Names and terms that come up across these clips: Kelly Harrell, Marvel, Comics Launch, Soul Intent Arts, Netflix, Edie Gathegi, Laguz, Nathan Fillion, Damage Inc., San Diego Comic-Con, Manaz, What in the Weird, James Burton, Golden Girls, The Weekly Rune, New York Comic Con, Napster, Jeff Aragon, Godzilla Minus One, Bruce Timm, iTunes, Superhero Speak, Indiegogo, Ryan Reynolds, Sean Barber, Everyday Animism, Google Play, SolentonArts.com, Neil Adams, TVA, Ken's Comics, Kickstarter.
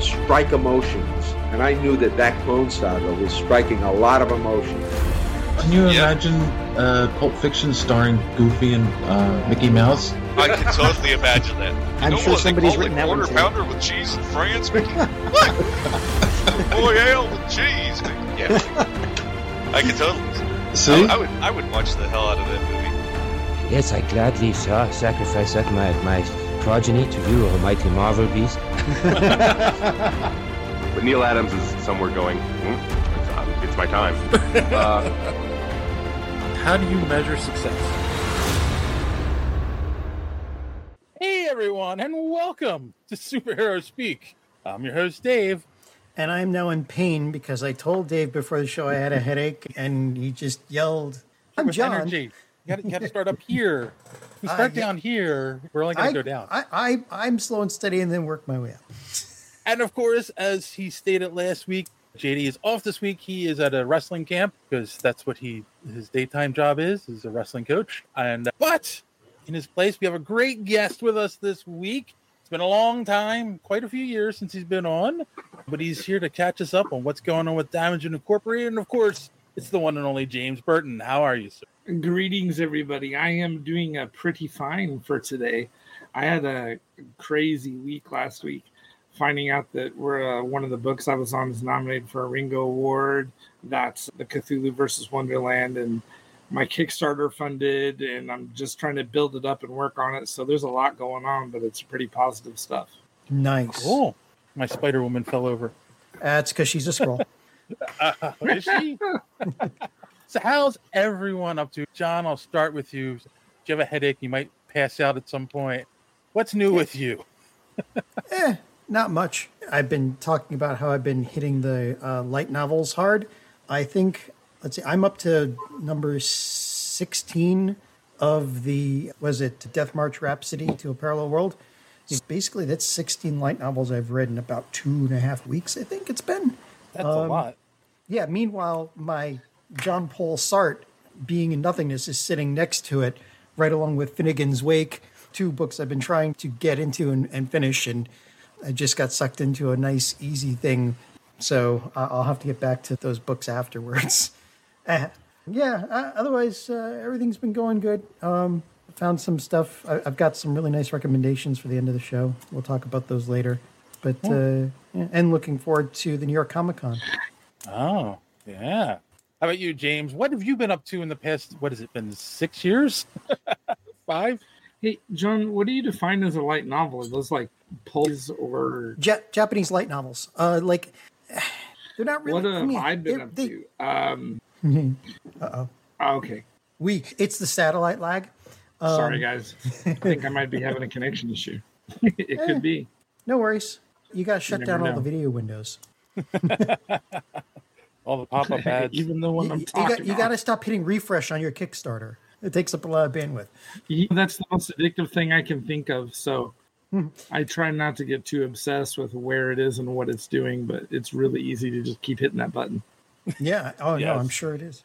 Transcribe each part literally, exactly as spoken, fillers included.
strike emotions, and I knew that that clone saga was striking a lot of emotions. Can you yeah. imagine uh, Pulp Fiction starring Goofy and uh, Mickey Mouse? I can totally imagine that. You I'm know sure what? Somebody's written that quarter one pounder with cheese in France, Mickey. What? Boy, ale with cheese, Mickey. Yeah, I can totally. See, I, I would, I would watch the hell out of that movie. Yes, I gladly saw sacrifice at my my. progeny to view of a mighty Marvel beast. But Neil Adams is somewhere going, hmm, it's my time. Uh, how do you measure success? Hey everyone, and welcome to Superhero Speak. I'm your host, Dave. And I'm now in pain because I told Dave before the show I had a headache and he just yelled, I'm With John. Energy. You got to start up here. We start uh, down here. We're only going to go down. I, I, I'm slow and steady and then work my way up. And, of course, as he stated last week, J D is off this week. He is at a wrestling camp because that's what he his daytime job is, is a wrestling coach. And uh, But in his place, we have a great guest with us this week. It's been a long time, quite a few years since he's been on. But he's here to catch us up on what's going on with Damage Incorporated. And, of course, it's the one and only James Burton. How are you, sir? Greetings, everybody. I am doing a pretty fine for today. I had a crazy week last week, finding out that we're, uh, one of the books I was on is nominated for a Ringo Award. That's the Cthulhu Versus Wonderland, and my Kickstarter funded, and I'm just trying to build it up and work on it. So there's a lot going on, but it's pretty positive stuff. Nice. Cool. My Spider Woman fell over. That's uh, because she's a Skrull. uh, is she? So how's everyone up to? John, I'll start with you. Do you have a headache? You might pass out at some point. What's new with you? eh, not much. I've been talking about how I've been hitting the uh, light novels hard. I think, let's see, I'm up to number sixteen of the, was it Death March Rhapsody to a Parallel World? So basically, that's sixteen light novels I've read in about two and a half weeks, I think it's been. That's um, a lot. Yeah, meanwhile, my... John Paul Sartre, Being in Nothingness, is sitting next to it, right along with Finnegan's Wake, two books I've been trying to get into and, and finish, and I just got sucked into a nice, easy thing. So uh, I'll have to get back to those books afterwards. uh, yeah, uh, otherwise, uh, everything's been going good. Um, found some stuff. I, I've got some really nice recommendations for the end of the show. We'll talk about those later. But yeah. Uh, yeah, and looking forward to the New York Comic Con. Oh, yeah. How about you, James? What have you been up to in the past, what has it been, six years? Five? Hey, John, what do you define as a light novel? Are those like pulls or... Ja- Japanese light novels. Uh, like, they're not really... What have I, mean, I been up they... to? Um... Uh-oh. Okay. We, it's the satellite lag. Um... Sorry, guys. I think I might be having a connection issue. It eh, could be. No worries. You got to shut down know. all the video windows. All the pop-up ads. Even the one I'm you, talking you got, you got to stop hitting refresh on your Kickstarter. It takes up a lot of bandwidth. Yeah, that's the most addictive thing I can think of. So hmm. I try not to get too obsessed with where it is and what it's doing, but it's really easy to just keep hitting that button. Yeah. Oh, yes. No, I'm sure it is.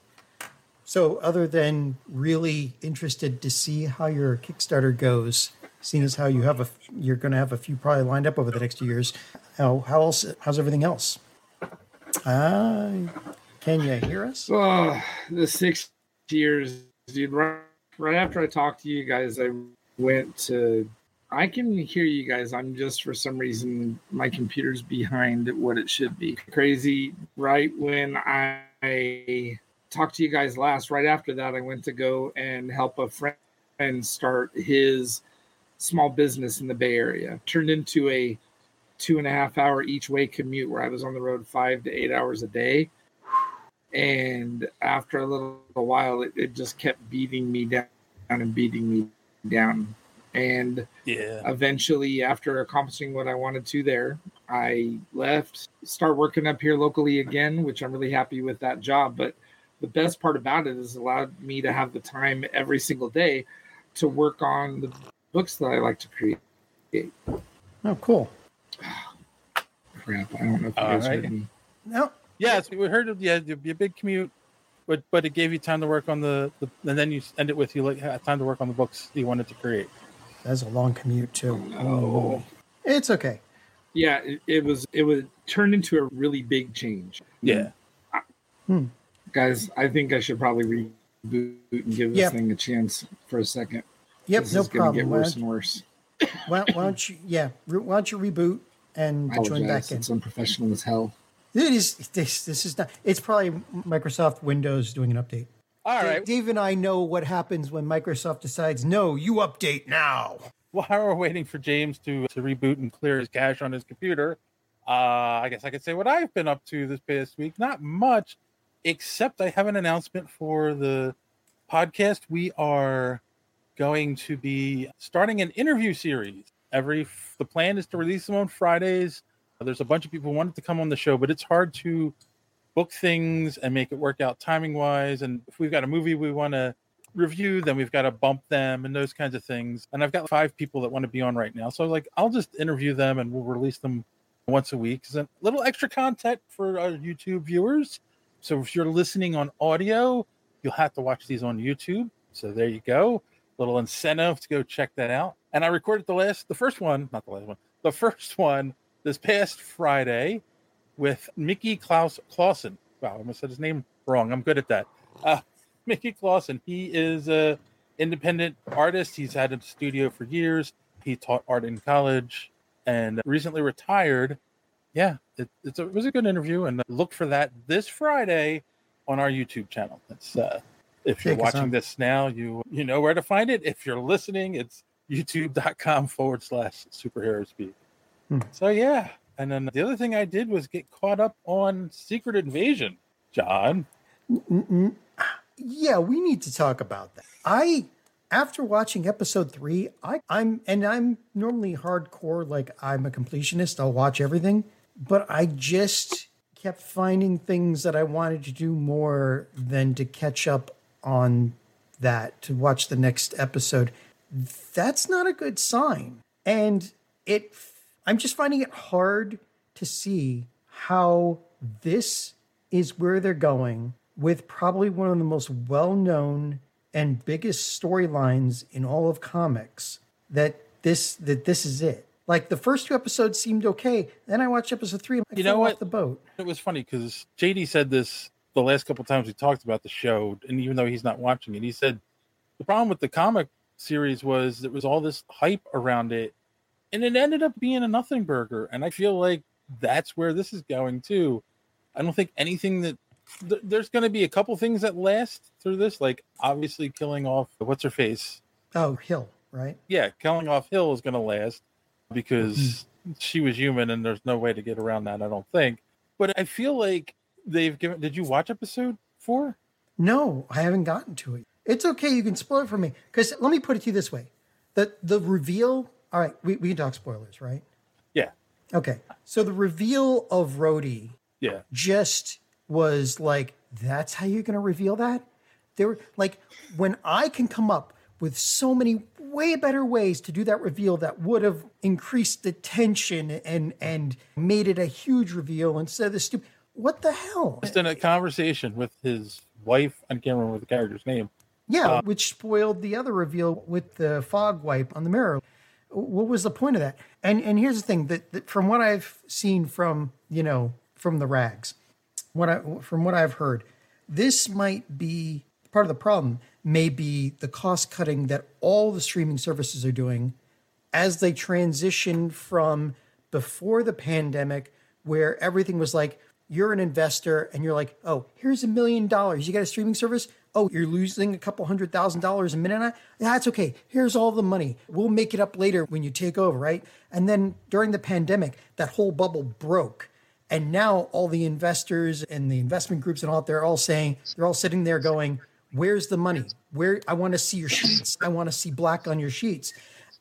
So other than really interested to see how your Kickstarter goes, seeing as how you have a, you're going to have a few probably lined up over the next few years, how, how else, how's everything else? Ah, uh, can you hear us? Oh, the six years, dude. Right, right after I talked to you guys, I went to. I can hear you guys. I'm just for some reason my computer's behind what it should be. Crazy. Right when I talked to you guys last, right after that, I went to go and help a friend start his small business in the Bay Area. Turned into a two and a half hour each way commute where I was on the road five to eight hours a day. And after a little a while, it, it just kept beating me down and beating me down. And yeah. eventually after accomplishing what I wanted to there, I left, start working up here locally again, which I'm really happy with that job. But the best part about it is it allowed me to have the time every single day to work on the books that I like to create. Oh, cool. Crap. I don't know if you guys heard me. No. Yes, we heard of yeah, a big commute, but but it gave you time to work on the, the and then you end it with you like time to work on the books you wanted to create. That's a long commute too. Oh. It's okay. Yeah, it, it was it was turned into a really big change. Yeah. I, hmm. Guys, I think I should probably reboot and give this yep. thing a chance for a second. Yep, this no is problem. Get worse and worse. Why, why don't you? Yeah, why don't you reboot and join back in? It's unprofessional as hell. It is. This, this is not. It's probably Microsoft Windows doing an update. All right, Dave and I know what happens when Microsoft decides, no, you update now. While we're waiting for James to to reboot and clear his cache on his computer, uh, I guess I could say what I've been up to this past week. Not much, except I have an announcement for the podcast. We are going to be starting an interview series. Every the plan is to release them on Fridays. There's a bunch of people who wanted to come on the show, but it's hard to book things and make it work out timing wise. And if we've got a movie we want to review, then we've got to bump them and those kinds of things. And I've got five people that want to be on right now. So like, I'll just interview them and we'll release them once a week. It's a little extra content for our YouTube viewers. So if you're listening on audio, you'll have to watch these on YouTube. So there you go. Little incentive to go check that out. And I recorded the last, the first one, not the last one, the first one this past Friday with Mickey Klaus Clausen. Wow, I almost said his name wrong. I'm good at that. Uh, Mickey Clausen. He is an independent artist. He's had a studio for years. He taught art in college and recently retired. Yeah, it, it's a, it was a good interview. And look for that this Friday on our YouTube channel. It's uh, If you're watching this now, you you know where to find it. If you're listening, it's youtube.com forward slash superhero speak. Hmm. So, yeah. And then the other thing I did was get caught up on Secret Invasion, John. Mm-mm. Yeah, we need to talk about that. I, after watching episode three, I, I'm, and I'm normally hardcore, like I'm a completionist. I'll watch everything. But I just kept finding things that I wanted to do more than to catch up on that to watch the next episode. That's not a good sign. And it, I'm just finding it hard to see how this is where they're going with probably one of the most well-known and biggest storylines in all of comics, that this, that this is it. Like the first two episodes seemed okay. Then I watched episode three. And I you know what? Off the boat. It was funny because J D said this the last couple of times we talked about the show, and even though he's not watching it, he said the problem with the comic series was there was all this hype around it, and it ended up being a nothing burger. And I feel like that's where this is going too. I don't think anything that th- there's going to be a couple things that last through this, like obviously killing off what's her face. Oh, Hill, right? Yeah, killing off Hill is going to last because mm-hmm. she was human, and there's no way to get around that, I don't think. But I feel like they've given. Did you watch episode four? No, I haven't gotten to it. It's okay. You can spoil it for me. Because let me put it to you this way. The, the reveal. All right. We, we can talk spoilers, right? Yeah. Okay. So the reveal of Rhodey. Yeah. Just was like, that's how you're going to reveal that? There were like, when I can come up with so many way better ways to do that reveal that would have increased the tension and, and made it a huge reveal instead of the stupid. What the hell? Just in a conversation with his wife. I can't remember the character's name. Yeah, uh, which spoiled the other reveal with the fog wipe on the mirror. What was the point of that? And and here's the thing that, that from what I've seen from, you know, from the rags, what I from what I've heard, this might be part of the problem. May be the cost cutting that all the streaming services are doing as they transition from before the pandemic, where everything was like, you're an investor and you're like, oh, here's a million dollars. You got a streaming service. Oh, you're losing a couple hundred thousand dollars a minute. That's okay. Here's all the money. We'll make it up later when you take over, right? And then during the pandemic, that whole bubble broke. And now all the investors and the investment groups and all that, they're all saying, they're all sitting there going, where's the money? Where I want to see your sheets. I want to see black on your sheets.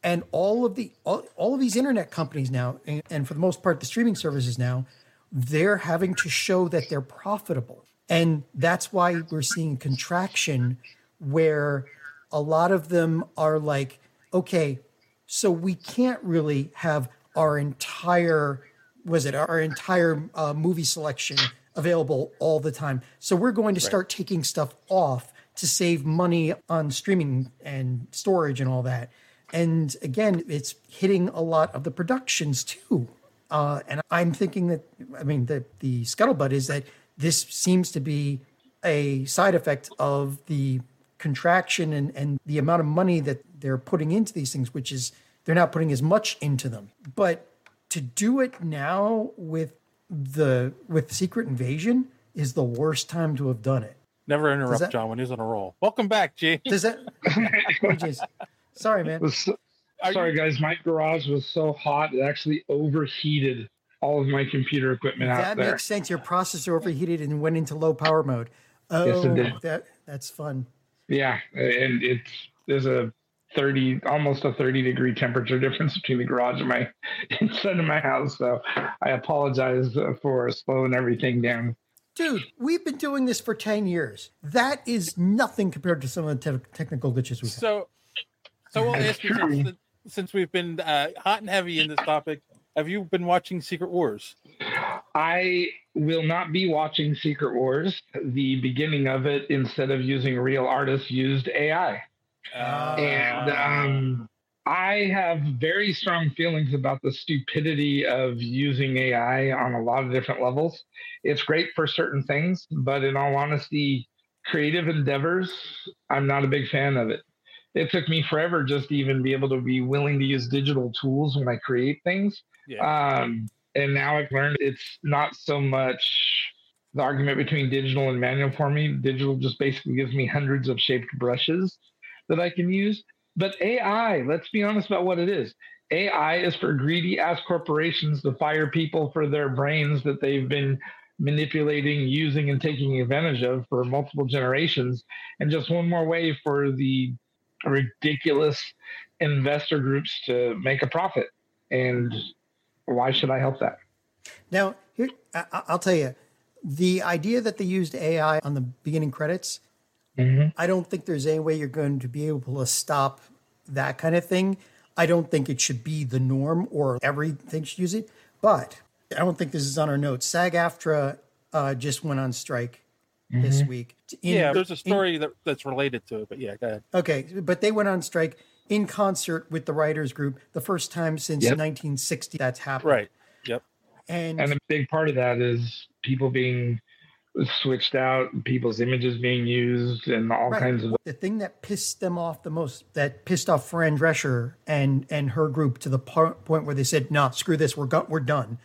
And all of the all, all of these internet companies now, and, and for the most part, the streaming services now, they're having to show that they're profitable. And that's why we're seeing contraction where a lot of them are like, okay, so we can't really have our entire, was it our entire uh, movie selection available all the time. So we're going to start right. taking stuff off to save money on streaming and storage and all that. And again, it's hitting a lot of the productions too. Uh, and I'm thinking that, I mean, the, the scuttlebutt is that this seems to be a side effect of the contraction and, and the amount of money that they're putting into these things, which is they're not putting as much into them. But to do it now with the with Secret Invasion is the worst time to have done it. Never interrupt that, John when he's on a roll. Welcome back, James. Does that? Oh, sorry, man. So, sorry, you, guys. My garage was so hot it actually overheated all of my computer equipment out there. That makes sense. Your processor overheated and went into low power mode. Oh, yes, it did. That that's fun. Yeah, and it's there's a thirty, almost a thirty degree temperature difference between the garage and my inside of my house. So I apologize for slowing everything down. Dude, we've been doing this for ten years. That is nothing compared to some of the te- technical glitches we have. So, so we'll ask you, since, since we've been uh, hot and heavy in this topic, have you been watching Secret Wars? I will not be watching Secret Wars. The beginning of it, instead of using real artists, used A I. Uh, and um, I have very strong feelings about the stupidity of using A I on a lot of different levels. It's great for certain things, but in all honesty, creative endeavors, I'm not a big fan of it. It took me forever just to even be able to be willing to use digital tools when I create things. Yeah. Um, and now I've learned it's not so much the argument between digital and manual for me. Digital just basically gives me hundreds of shaped brushes that I can use. But A I, let's be honest about what it is. A I is for greedy ass corporations to fire people for their brains that they've been manipulating, using, and taking advantage of for multiple generations. And just one more way for the ridiculous investor groups to make a profit. And why should I help that? Now, here, I- I'll tell you, the idea that they used A I on the beginning credits, mm-hmm. I don't think there's any way you're going to be able to stop that kind of thing. I don't think it should be the norm or everything should use it. But I don't think this is on our notes. SAG-AFTRA uh, just went on strike mm-hmm. this week. In, yeah, there's a story in, that, that's related to it, but yeah, go ahead. Okay, but they went on strike in concert with the writers group the first time since yep. nineteen sixty that's happened. Right, yep. And, and a big part of that is people being switched out, people's images being used, and all right. kinds of. The thing that pissed them off the most, that pissed off Fran Drescher and and her group to the part, point where they said, "No, nah, screw this, we're go- we're done,"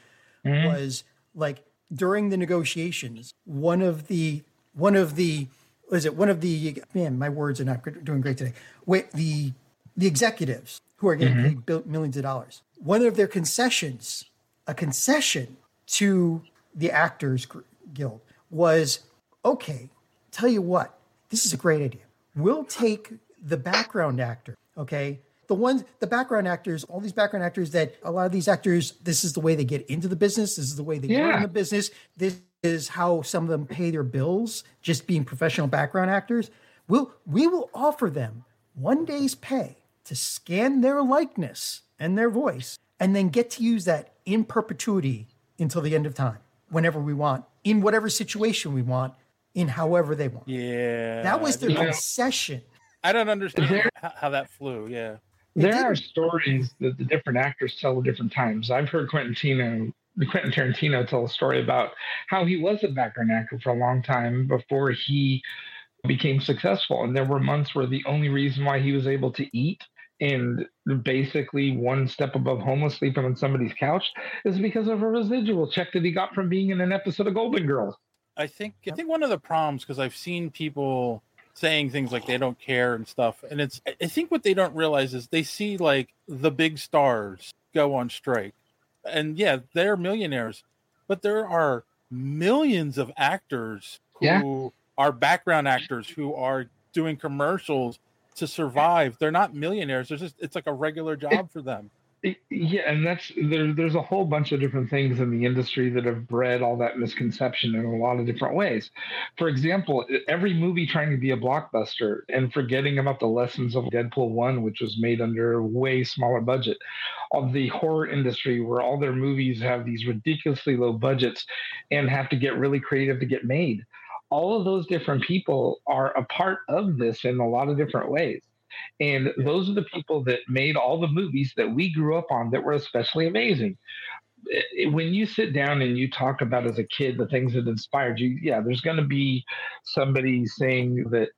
mm-hmm. was like during the negotiations. One of the one of the was it one of the man? My words are not doing great today. Wait, the the executives who are getting mm-hmm. paid millions of dollars. One of their concessions, a concession to the Actors Guild. Was, okay, tell you what, this is a great idea. We'll take the background actor, okay? The ones, the background actors, all these background actors that a lot of these actors, this is the way they get into the business. This is the way they yeah. work in the business. This is how some of them pay their bills, just being professional background actors. We'll, we will offer them one day's pay to scan their likeness and their voice and then get to use that in perpetuity until the end of time, whenever we want, in whatever situation we want, in however they want. Yeah. That was their concession. I don't understand there, how that flew, yeah. There are stories that the different actors tell at different times. I've heard Quentin Tarantino, Quentin Tarantino tell a story about how he was a background actor for a long time before he became successful. And there were months where the only reason why he was able to eat and basically one step above homeless, sleeping on somebody's couch, is because of a residual check that he got from being in an episode of Golden Girls. I think I think one of the problems, because I've seen people saying things like they don't care and stuff, and it's I think what they don't realize is they see like the big stars go on strike, and yeah, they're millionaires, but there are millions of actors who yeah. are background actors who are doing commercials to survive. They're not millionaires. They're just, it's like a regular job it, for them. It, yeah, and that's there, there's a whole bunch of different things in the industry that have bred all that misconception in a lot of different ways. For example, every movie trying to be a blockbuster and forgetting about the lessons of Deadpool one, which was made under a way smaller budget, of the horror industry where all their movies have these ridiculously low budgets and have to get really creative to get made. All of those different people are a part of this in a lot of different ways. And those are the people that made all the movies that we grew up on that were especially amazing. When you sit down and you talk about as a kid the things that inspired you, yeah, there's going to be somebody saying that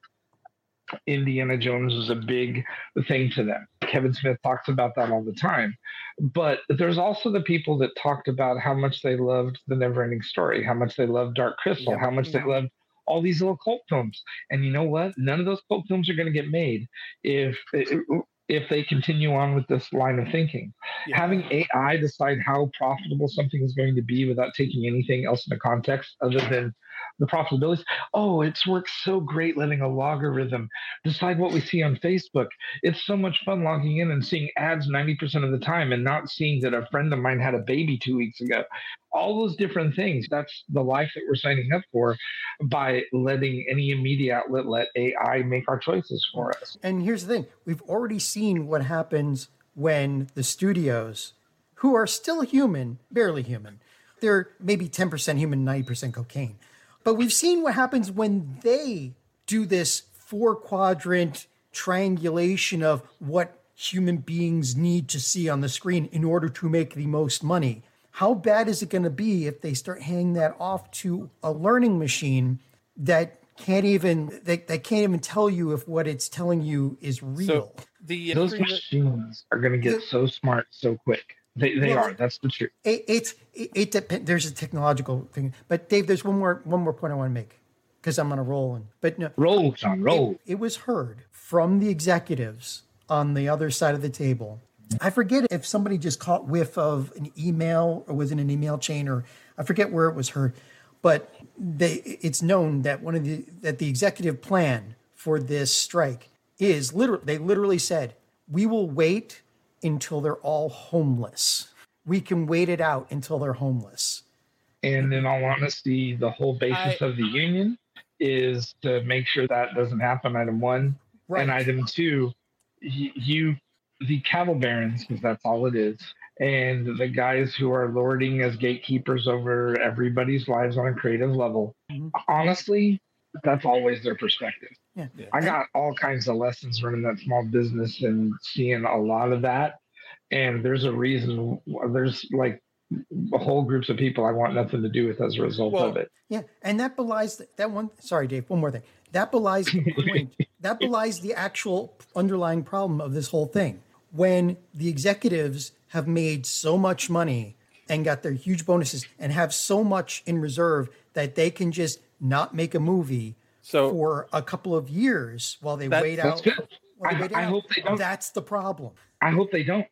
Indiana Jones was a big thing to them. Kevin Smith talks about that all the time. But there's also the people that talked about how much they loved The NeverEnding Story, how much they loved Dark Crystal, yeah. how much they loved all these little cult films. And you know what? None of those cult films are going to get made if if they continue on with this line of thinking. Yeah. Having A I decide how profitable something is going to be without taking anything else into context other than the profitability. Oh, it's worked so great letting a logarithm decide what we see on Facebook. It's so much fun logging in and seeing ads ninety percent of the time and not seeing that a friend of mine had a baby two weeks ago. All those different things. That's the life that we're signing up for by letting any media outlet let A I make our choices for us. And here's the thing. We've already seen what happens when the studios, who are still human, barely human, they're maybe ten percent human, ninety percent cocaine. But we've seen what happens when they do this four-quadrant triangulation of what human beings need to see on the screen in order to make the most money. How bad is it going to be if they start handing that off to a learning machine that can't even that can't even tell you if what it's telling you is real? So the those machines are going to get the, so smart so quick. They they well, are. That's the truth. It, it's it, it depends. There's a technological thing, but Dave, there's one more one more point I want to make because I'm on a roll. And but no, roll, John, roll. It, it was heard from the executives on the other side of the table. I forget if somebody just caught whiff of an email or was in an email chain, or I forget where it was heard, but they it's known that one of the that the executive plan for this strike is literally they literally said we will wait until they're all homeless. We can wait it out until they're homeless. And in all honesty, the whole basis I, of the union is to make sure that doesn't happen, item one. Right. And item two, you, the cattle barons, because that's all it is, and the guys who are lording as gatekeepers over everybody's lives on a creative level, mm-hmm. honestly, that's always their perspective. Yeah. Yeah. I got all kinds of lessons running that small business and seeing a lot of that. And there's a reason there's like whole groups of people I want nothing to do with as a result well, of it. Yeah. And that belies that one. Sorry, Dave, one more thing. That belies the point. That belies the actual underlying problem of this whole thing. When the executives have made so much money and got their huge bonuses and have so much in reserve that they can just not make a movie so, for a couple of years while they that, wait out. While they I, wait I out. hope they don't. That's the problem. I hope they don't.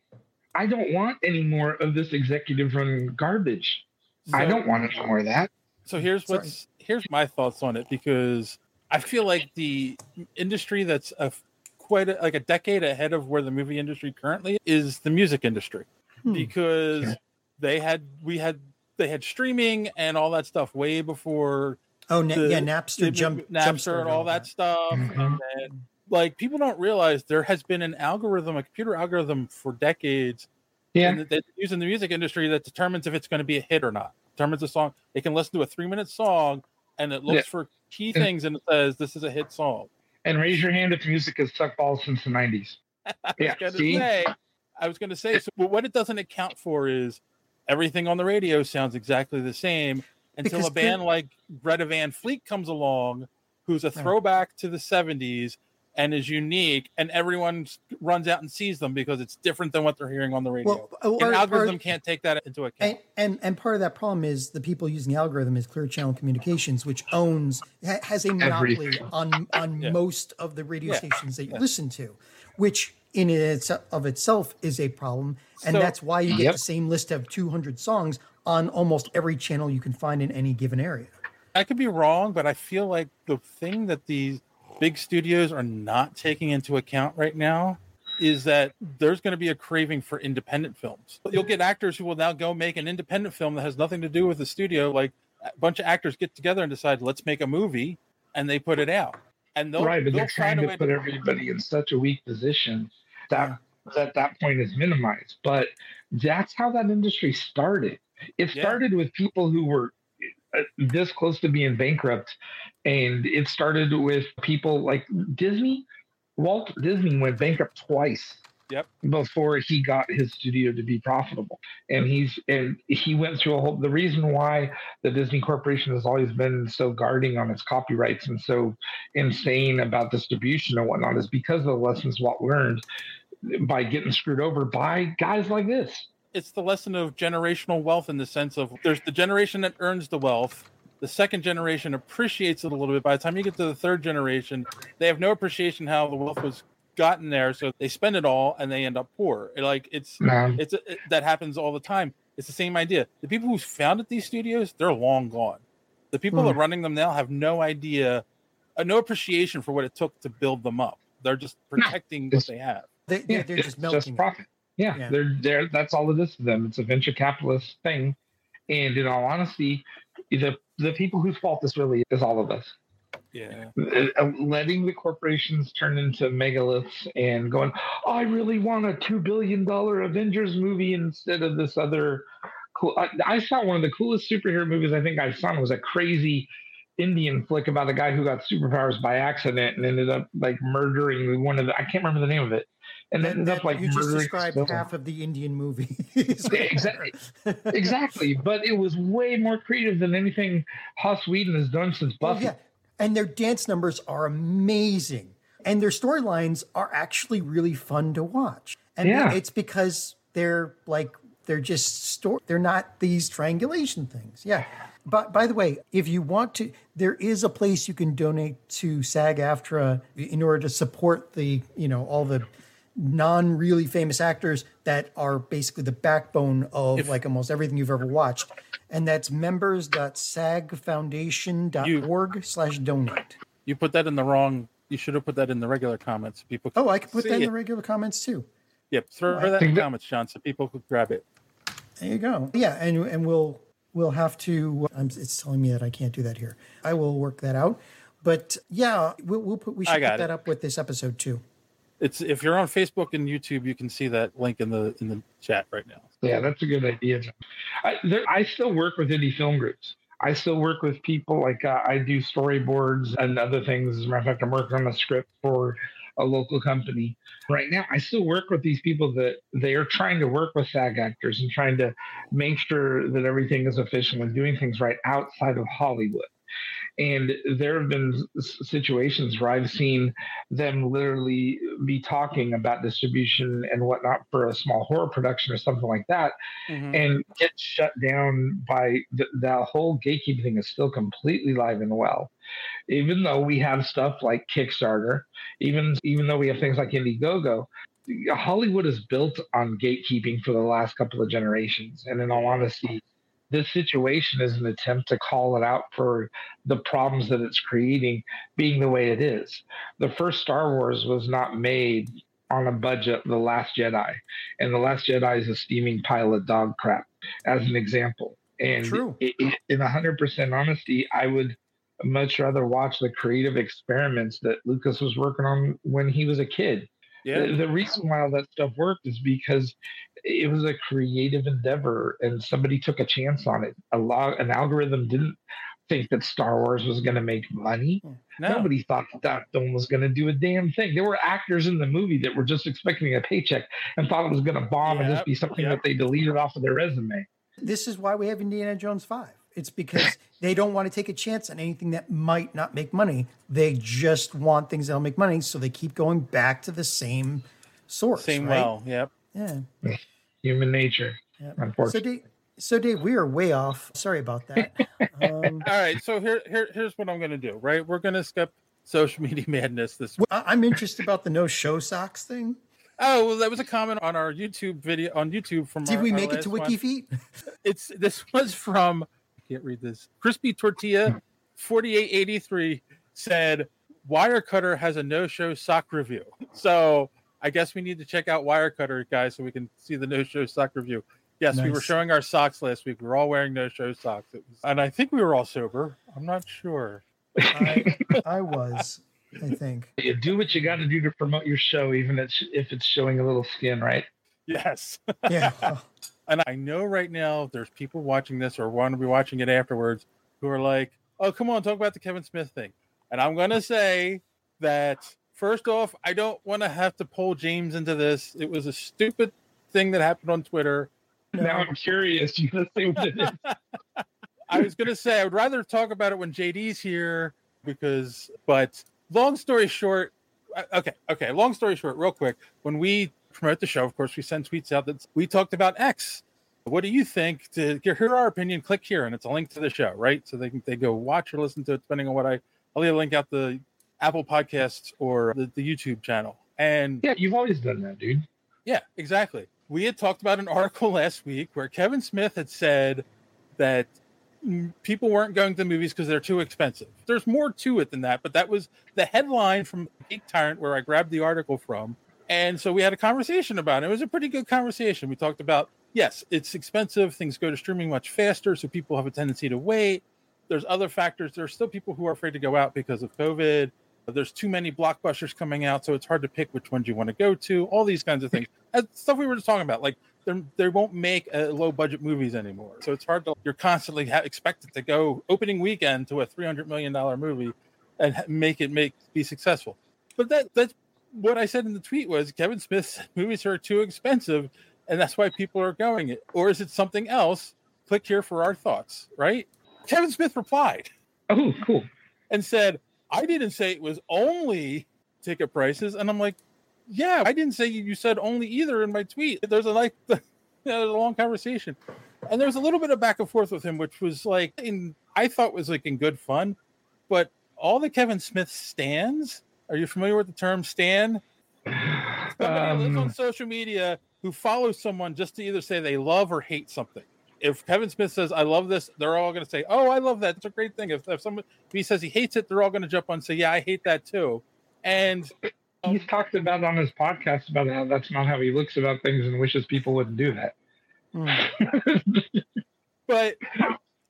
I don't want any more of this executive running garbage. So, I don't want any more of that. So here's what's Sorry. here's my thoughts on it, because I feel like the industry that's a, quite a, like a decade ahead of where the movie industry currently is the music industry, hmm. because sure. they had we had they had streaming and all that stuff way before. Oh, the, yeah, Napster, jump, Napster and all that, that. stuff. Mm-hmm. And then, like, people don't realize there has been an algorithm, a computer algorithm for decades yeah. and that they use in the music industry that determines if it's going to be a hit or not, determines a song. They can listen to a three-minute song, and it looks yeah. for key things, and it says, this is a hit song. And raise your hand if music has sucked balls since the nineties. I yeah. was going to say, I was going to say, so, but what it doesn't account for is everything on the radio sounds exactly the same. Until because a band like Greta Van Fleet comes along, who's a throwback to the seventies and is unique, and everyone runs out and sees them because it's different than what they're hearing on the radio. Well, or, An algorithm or, can't take that into account. And, and and part of that problem is the people using the algorithm is Clear Channel Communications, which owns has a monopoly Everything. on on yeah. most of the radio yeah. stations that you yeah. listen to, which in and of itself is a problem. And so, that's why you get yep. the same list of two hundred songs on almost every channel you can find in any given area. I could be wrong, but I feel like the thing that these big studios are not taking into account right now is that there's going to be a craving for independent films. You'll get actors who will now go make an independent film that has nothing to do with the studio. Like a bunch of actors get together and decide, let's make a movie, and they put it out. And they'll, right, but they'll they're trying to, to put everybody in such a weak position that that, that point is minimized. But that's how that industry started. It started yeah. with people who were this close to being bankrupt, and it started with people like Disney. Walt Disney went bankrupt twice. Yep. Before he got his studio to be profitable, and he's and he went through a whole. The reason why the Disney Corporation has always been so guarding on its copyrights and so insane about distribution and whatnot is because of the lessons Walt learned by getting screwed over by guys like this. It's the lesson of generational wealth in the sense of there's the generation that earns the wealth. The second generation appreciates it a little bit. By the time you get to the third generation, they have no appreciation how the wealth was gotten there, so they spend it all and they end up poor. Like it's nah. it's it, that happens all the time. It's the same idea. The people who founded these studios, they're long gone. The people mm. that are running them now have no idea, uh, no appreciation for what it took to build them up. They're just protecting nah. what they have. They, yeah, they're it's just milking just profit. Yeah, yeah, they're they're that's all it is to them. It's a venture capitalist thing, and in all honesty, the the people whose fault this really is all of us. Yeah, letting the corporations turn into megaliths and going, oh, I really want a two billion dollar Avengers movie instead of this other. Cool. I, I saw one of the coolest superhero movies I think I've seen. It was a crazy Indian flick about a guy who got superpowers by accident and ended up like murdering one of the. I can't remember the name of it. And ended up like you just described stuff. Half of the Indian movie. exactly, exactly. But it was way more creative than anything Joss Whedon has done since Buffy. Oh, yeah. And their dance numbers are amazing, and their storylines are actually really fun to watch. And yeah. it's because they're like they're just story. They're not these triangulation things. Yeah. But by the way, if you want to, there is a place you can donate to SAG-AFTRA in order to support the you know all the. non really famous actors that are basically the backbone of if, like almost everything you've ever watched. And that's members dot sag foundation dot org slash donate. You put that in the wrong, you should have put that in the regular comments. People. Oh, I can put that in it. the regular comments too. Yep. Throw well, that in the comments, Sean, so people could grab it. There you go. Yeah. And, and we'll, we'll have to, I'm, it's telling me that I can't do that here. I will work that out, but yeah, we'll, we'll put, we should put it. that up with this episode too. It's if you're on Facebook and YouTube, you can see that link in the in the chat right now. Yeah, that's a good idea. I, there, I still work with indie film groups. I still work with people like uh, I do storyboards and other things. As a matter of fact, I'm working on a script for a local company right now. I still work with these people that they are trying to work with SAG actors and trying to make sure that everything is official and doing things right outside of Hollywood. And there have been situations where I've seen them literally be talking about distribution and whatnot for a small horror production or something like that, mm-hmm. and get shut down by the, that whole gatekeeping thing is still completely live and well. Even though we have stuff like Kickstarter, even even though we have things like Indiegogo, Hollywood is built on gatekeeping for the last couple of generations. And in all honesty, this situation is an attempt to call it out for the problems that it's creating being the way it is. The first Star Wars was not made on a budget, The Last Jedi. And The Last Jedi is a steaming pile of dog crap, as an example. And True. It, it, in one hundred percent honesty, I would much rather watch the creative experiments that Lucas was working on when he was a kid. Yeah. The, the reason why all that stuff worked is because it was a creative endeavor and somebody took a chance on it. A log, an algorithm didn't think that Star Wars was going to make money. No. Nobody thought that, that film was going to do a damn thing. There were actors in the movie that were just expecting a paycheck and thought it was going to bomb yep. and just be something yep. that they deleted off of their resume. This is why we have Indiana Jones five. It's because they don't want to take a chance on anything that might not make money. They just want things that'll make money, so they keep going back to the same source. Same right? well, yep. Yeah. Human nature, yep. unfortunately. So Dave, so Dave, we are way off. Sorry about that. Um, All right, so here, here, here's what I'm going to do, right? We're going to skip social media madness this week. Well, I'm interested about the no-show socks thing. Oh, well, that was a comment on our YouTube video, on YouTube from Did our, we make it to Wikifeet? It's, this was from... Can't read this. Crispy Tortilla forty-eight eighty-three said, Wirecutter has a no-show sock review. So I guess we need to check out Wirecutter, guys, so we can see the no-show sock review. Yes, nice. We were showing our socks last week. We were all wearing no-show socks. It was, and I think we were all sober. I'm not sure. I, I was, I think. You do what you got to do to promote your show, even if it's showing a little skin, right? Yes. Yeah. And I know right now there's people watching this or want to be watching it afterwards who are like, oh, come on, talk about the Kevin Smith thing. And I'm going to say that, first off, I don't want to have to pull James into this. It was a stupid thing that happened on Twitter. No. Now I'm curious. You know, see what it is. I was going to say, I would rather talk about it when J D's here because, but long story short, okay, okay, long story short, real quick. When we promote the show, of course, we send tweets out that we talked about X. What do you think? To hear our opinion, click here, and it's a link to the show, right? So they can they go watch or listen to it, depending on what I... I'll leave a link out the Apple Podcasts or the, the YouTube channel. And yeah, you've always done that, dude. Yeah, exactly. We had talked about an article last week where Kevin Smith had said that people weren't going to movies because they're too expensive. There's more to it than that, but that was the headline from Geek Tyrant where I grabbed the article from. And so we had a conversation about it. It was a pretty good conversation. We talked about, yes, it's expensive. Things go to streaming much faster, so people have a tendency to wait. There's other factors. There's still people who are afraid to go out because of COVID. There's too many blockbusters coming out, so it's hard to pick which ones you want to go to. All these kinds of things. As stuff we were just talking about. Like, they won't make uh, low-budget movies anymore. So it's hard to... You're constantly ha- expected to go opening weekend to a three hundred million dollars movie and ha- make it make be successful. But that that's what I said in the tweet was, Kevin Smith's movies are too expensive, and that's why people are going it. Or is it something else? Click here for our thoughts, right? Kevin Smith replied. Oh, cool. And said, I didn't say it was only ticket prices. And I'm like, yeah, I didn't say you said only either in my tweet. There's a like, you know, there's a long conversation. And there was a little bit of back and forth with him, which was like, in, I thought was like in good fun. But all the Kevin Smith stans, are you familiar with the term stan? Somebody um, who lives on social media who follows someone just to either say they love or hate something. If Kevin Smith says, I love this, they're all going to say, oh, I love that. It's a great thing. If, if someone if he says he hates it, they're all going to jump on and say, yeah, I hate that too. And um, he's talked about on his podcast about how that's not how he looks about things and wishes people wouldn't do that. But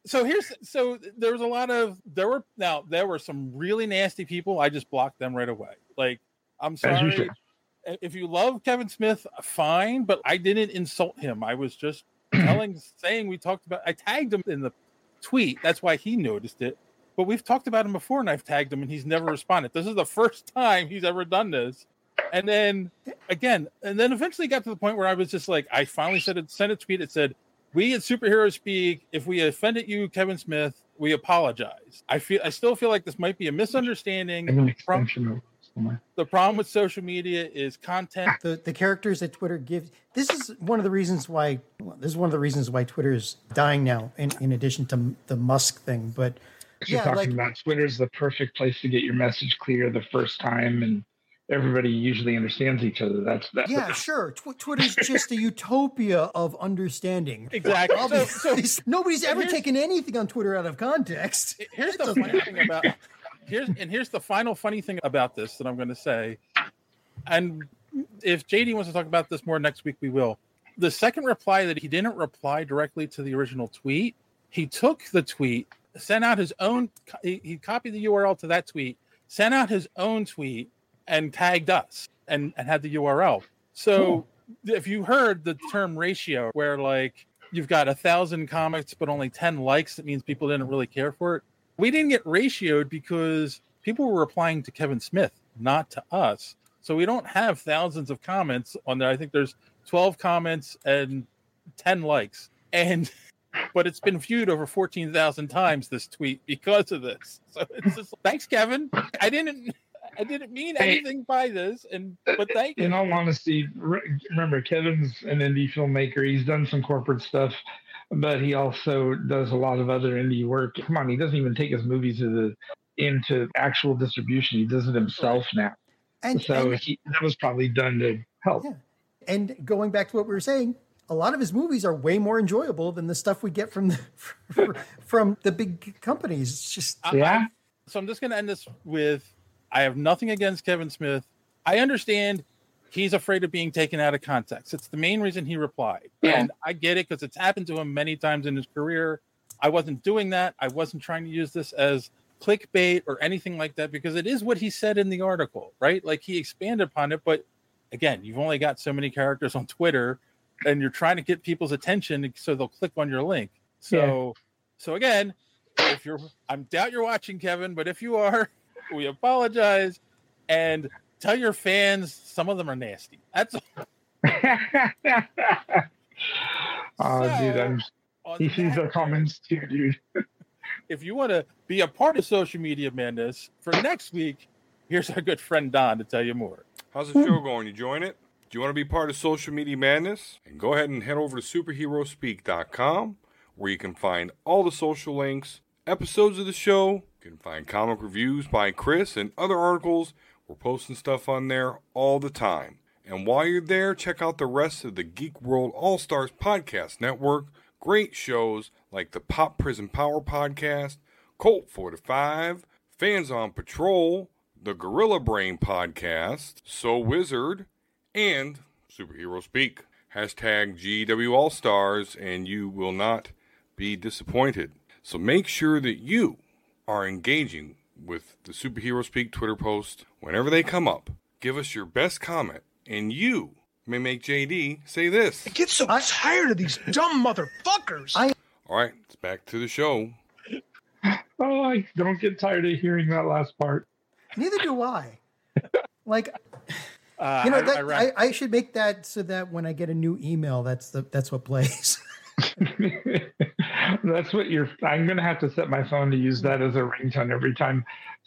so here's so there was a lot of there were now there were some really nasty people. I just blocked them right away. Like, I'm sorry. If you love Kevin Smith, fine, but I didn't insult him. I was just telling, saying we talked about, I tagged him in the tweet. That's why he noticed it. But we've talked about him before, and I've tagged him, and he's never responded. This is the first time he's ever done this. And then again, and then eventually got to the point where I was just like, I finally said it, sent a tweet that said, "We at Superhero Speak, if we offended you, Kevin Smith, we apologize. I feel, I still feel like this might be a misunderstanding." From, the problem with social media is content. The the characters that Twitter gives. This is one of the reasons why. This is one of the reasons why Twitter is dying now. In, in addition to the Musk thing, but you're yeah, talking like, about Twitter is the perfect place to get your message clear the first time, and everybody usually understands each other. That's that. Yeah, sure. Tw- Twitter's just a utopia of understanding. Exactly. So, so, nobody's ever taken anything on Twitter out of context. Here's the funny thing about. Here's and here's the final funny thing about this that I'm going to say. And if J D wants to talk about this more next week, we will. The second reply that he didn't reply directly to the original tweet, he took the tweet, sent out his own, he copied the U R L to that tweet, sent out his own tweet, and tagged us and, and had the U R L. So hmm. if you heard the term ratio, where like you've got a thousand comments but only ten likes, that means people didn't really care for it. We didn't get ratioed because people were replying to Kevin Smith, not to us. So we don't have thousands of comments on there. I think there's twelve comments and ten likes. And but it's been viewed over fourteen thousand times, this tweet, because of this. So it's just thanks, Kevin. I didn't I didn't mean anything by this, and but thank you. In all honesty, remember, Kevin's an indie filmmaker. He's done some corporate stuff, but he also does a lot of other indie work. Come on, he doesn't even take his movies to the, into actual distribution. He does it himself now. And, so and, he, that was probably done to help. Yeah. And going back to what we were saying, a lot of his movies are way more enjoyable than the stuff we get from the, from, from the big companies. It's just yeah. I, so I'm just going to end this with, I have nothing against Kevin Smith. I understand he's afraid of being taken out of context. It's the main reason he replied. Yeah. And I get it because it's happened to him many times in his career. I wasn't doing that. I wasn't trying to use this as clickbait or anything like that because it is what he said in the article, right? Like he expanded upon it. But again, you've only got so many characters on Twitter and you're trying to get people's attention so they'll click on your link. So, yeah. so again, if you're, I doubt you're watching, Kevin, but if you are, we apologize and tell your fans some of them are nasty. That's all. Oh, so, dude, I'm, he sees the comments too, dude. If you want to be a part of Social Media Madness for next week, here's our good friend Don to tell you more. How's the show going? You join it? Do you want to be part of Social Media Madness? And go ahead and head over to superhero speak dot com where you can find all the social links, episodes of the show. You can find comic reviews by Chris and other articles. We're posting stuff on there all the time. And while you're there, check out the rest of the Geek World All-Stars Podcast Network. Great shows like the Pop Prison Power Podcast, Colt forty-five, Fans on Patrol, the Gorilla Brain Podcast, So Wizard, and Superhero Speak. Hashtag G W All Stars, and you will not be disappointed. So make sure that you are engaging with the Superhero Speak Twitter posts whenever they come up. Give us your best comment, and you may make J D say this. I get so I- tired of these dumb motherfuckers. I- All right, it's back to the show. Oh, I don't get tired of hearing that last part. Neither do I. Like... Uh, you know, I, that, I, I, I should make that so that when I get a new email, that's the that's what plays. That's what you're. I'm gonna have to set my phone to use that as a ringtone every time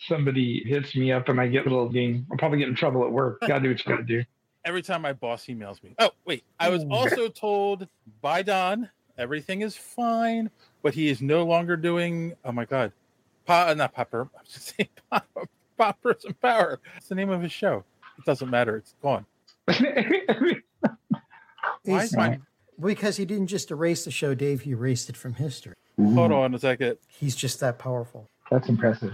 somebody hits me up and I get a little ding. I'll probably get in trouble at work. Gotta do what you gotta do. Every time my boss emails me. Oh wait, I was also told by Don everything is fine, but he is no longer doing. Oh my god, pa not popper. I'm just saying pop, poppers and power. That's the name of his show. It doesn't matter. It's gone. Why? Why? Because he didn't just erase the show, Dave. He erased it from history. Ooh. Hold on a second. He's just that powerful. That's impressive.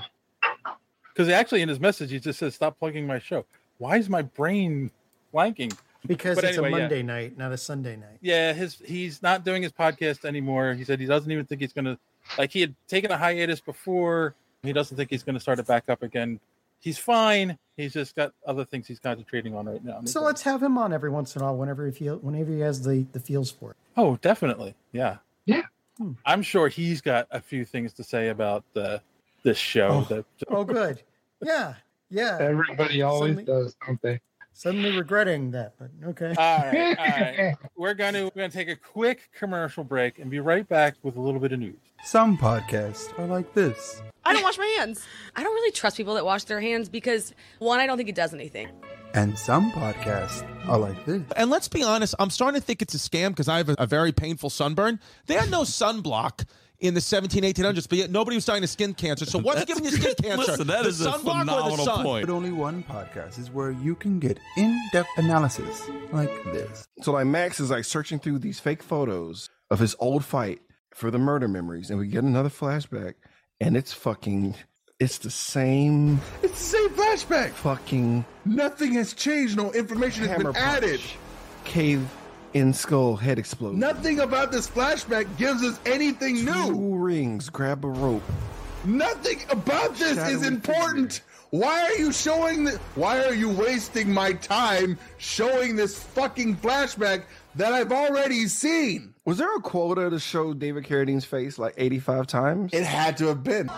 Because actually in his message, he just says, stop plugging my show. Why is my brain blanking? Because but it's anyway, a Monday yeah. night, not a Sunday night. Yeah, his he's not doing his podcast anymore. He said he doesn't even think he's going to... Like, he had taken a hiatus before. He doesn't think he's going to start it back up again. He's fine. He's just got other things he's concentrating on right now. So let's have him on every once in a while, whenever he feel, whenever he has the, the feels for it. Oh, definitely. Yeah. Yeah. Hmm. I'm sure he's got a few things to say about the this show. Oh, that... oh good. Yeah. Yeah. Everybody always suddenly, does, don't they? Suddenly regretting that, but okay. All right. All right. We're gonna we're gonna take a quick commercial break and be right back with a little bit of news. Some podcasts are like this. I don't wash my hands. I don't really trust people that wash their hands because, one, I don't think it does anything. And some podcasts are like this. And let's be honest, I'm starting to think it's a scam because I have a, a very painful sunburn. They had no sunblock in the seventeen hundreds, eighteen hundreds, but yet nobody was dying of skin cancer. So what's giving you skin cancer? Listen, that the is a phenomenal point. But only one podcast is where you can get in-depth analysis like this. So like Max is like searching through these fake photos of his old fight for the murder memories, and we get another flashback. And it's fucking, it's the same. It's the same flashback. Fucking. Nothing has changed. No information has been added. Cave in skull, head explosion. Nothing about this flashback gives us anything Two new. Two rings, grab a rope. Nothing about this Shadow is important. Figure. Why are you showing the, why are you wasting my time showing this fucking flashback that I've already seen? Was there a quota to show David Carradine's face like eighty-five times? It had to have been.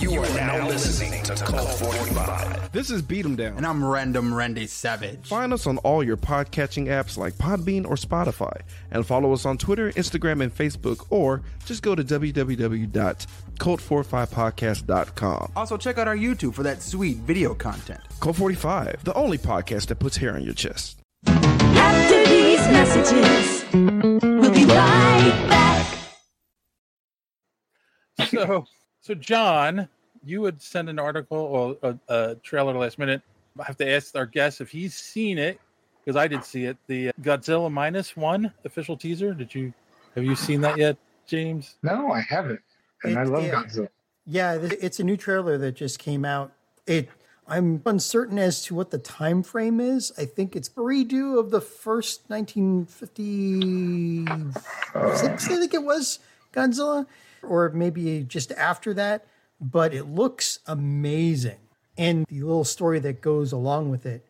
You, you are, are now, now listening, listening to Cult forty-five. This is Beat 'em Down. And I'm Random Randy Savage. Find us on all your podcatching apps like Podbean or Spotify. And follow us on Twitter, Instagram, and Facebook. Or just go to w w w dot cult forty-five podcast dot com. Also check out our YouTube for that sweet video content. Cult forty-five, the only podcast that puts hair on your chest. After these messages, we'll be right back. So, so John, you would send an article or a, a trailer last minute. I have to ask our guest if he's seen it because I did see it. The Godzilla Minus One official teaser. Did you have you seen that yet, James? No, I haven't, and it, I love it, Godzilla. Yeah, it's a new trailer that just came out it I'm uncertain as to what the time frame is. I think it's a redo of the first nineteen fifty-six, I think it was, Godzilla, or maybe just after that. But it looks amazing. And the little story that goes along with it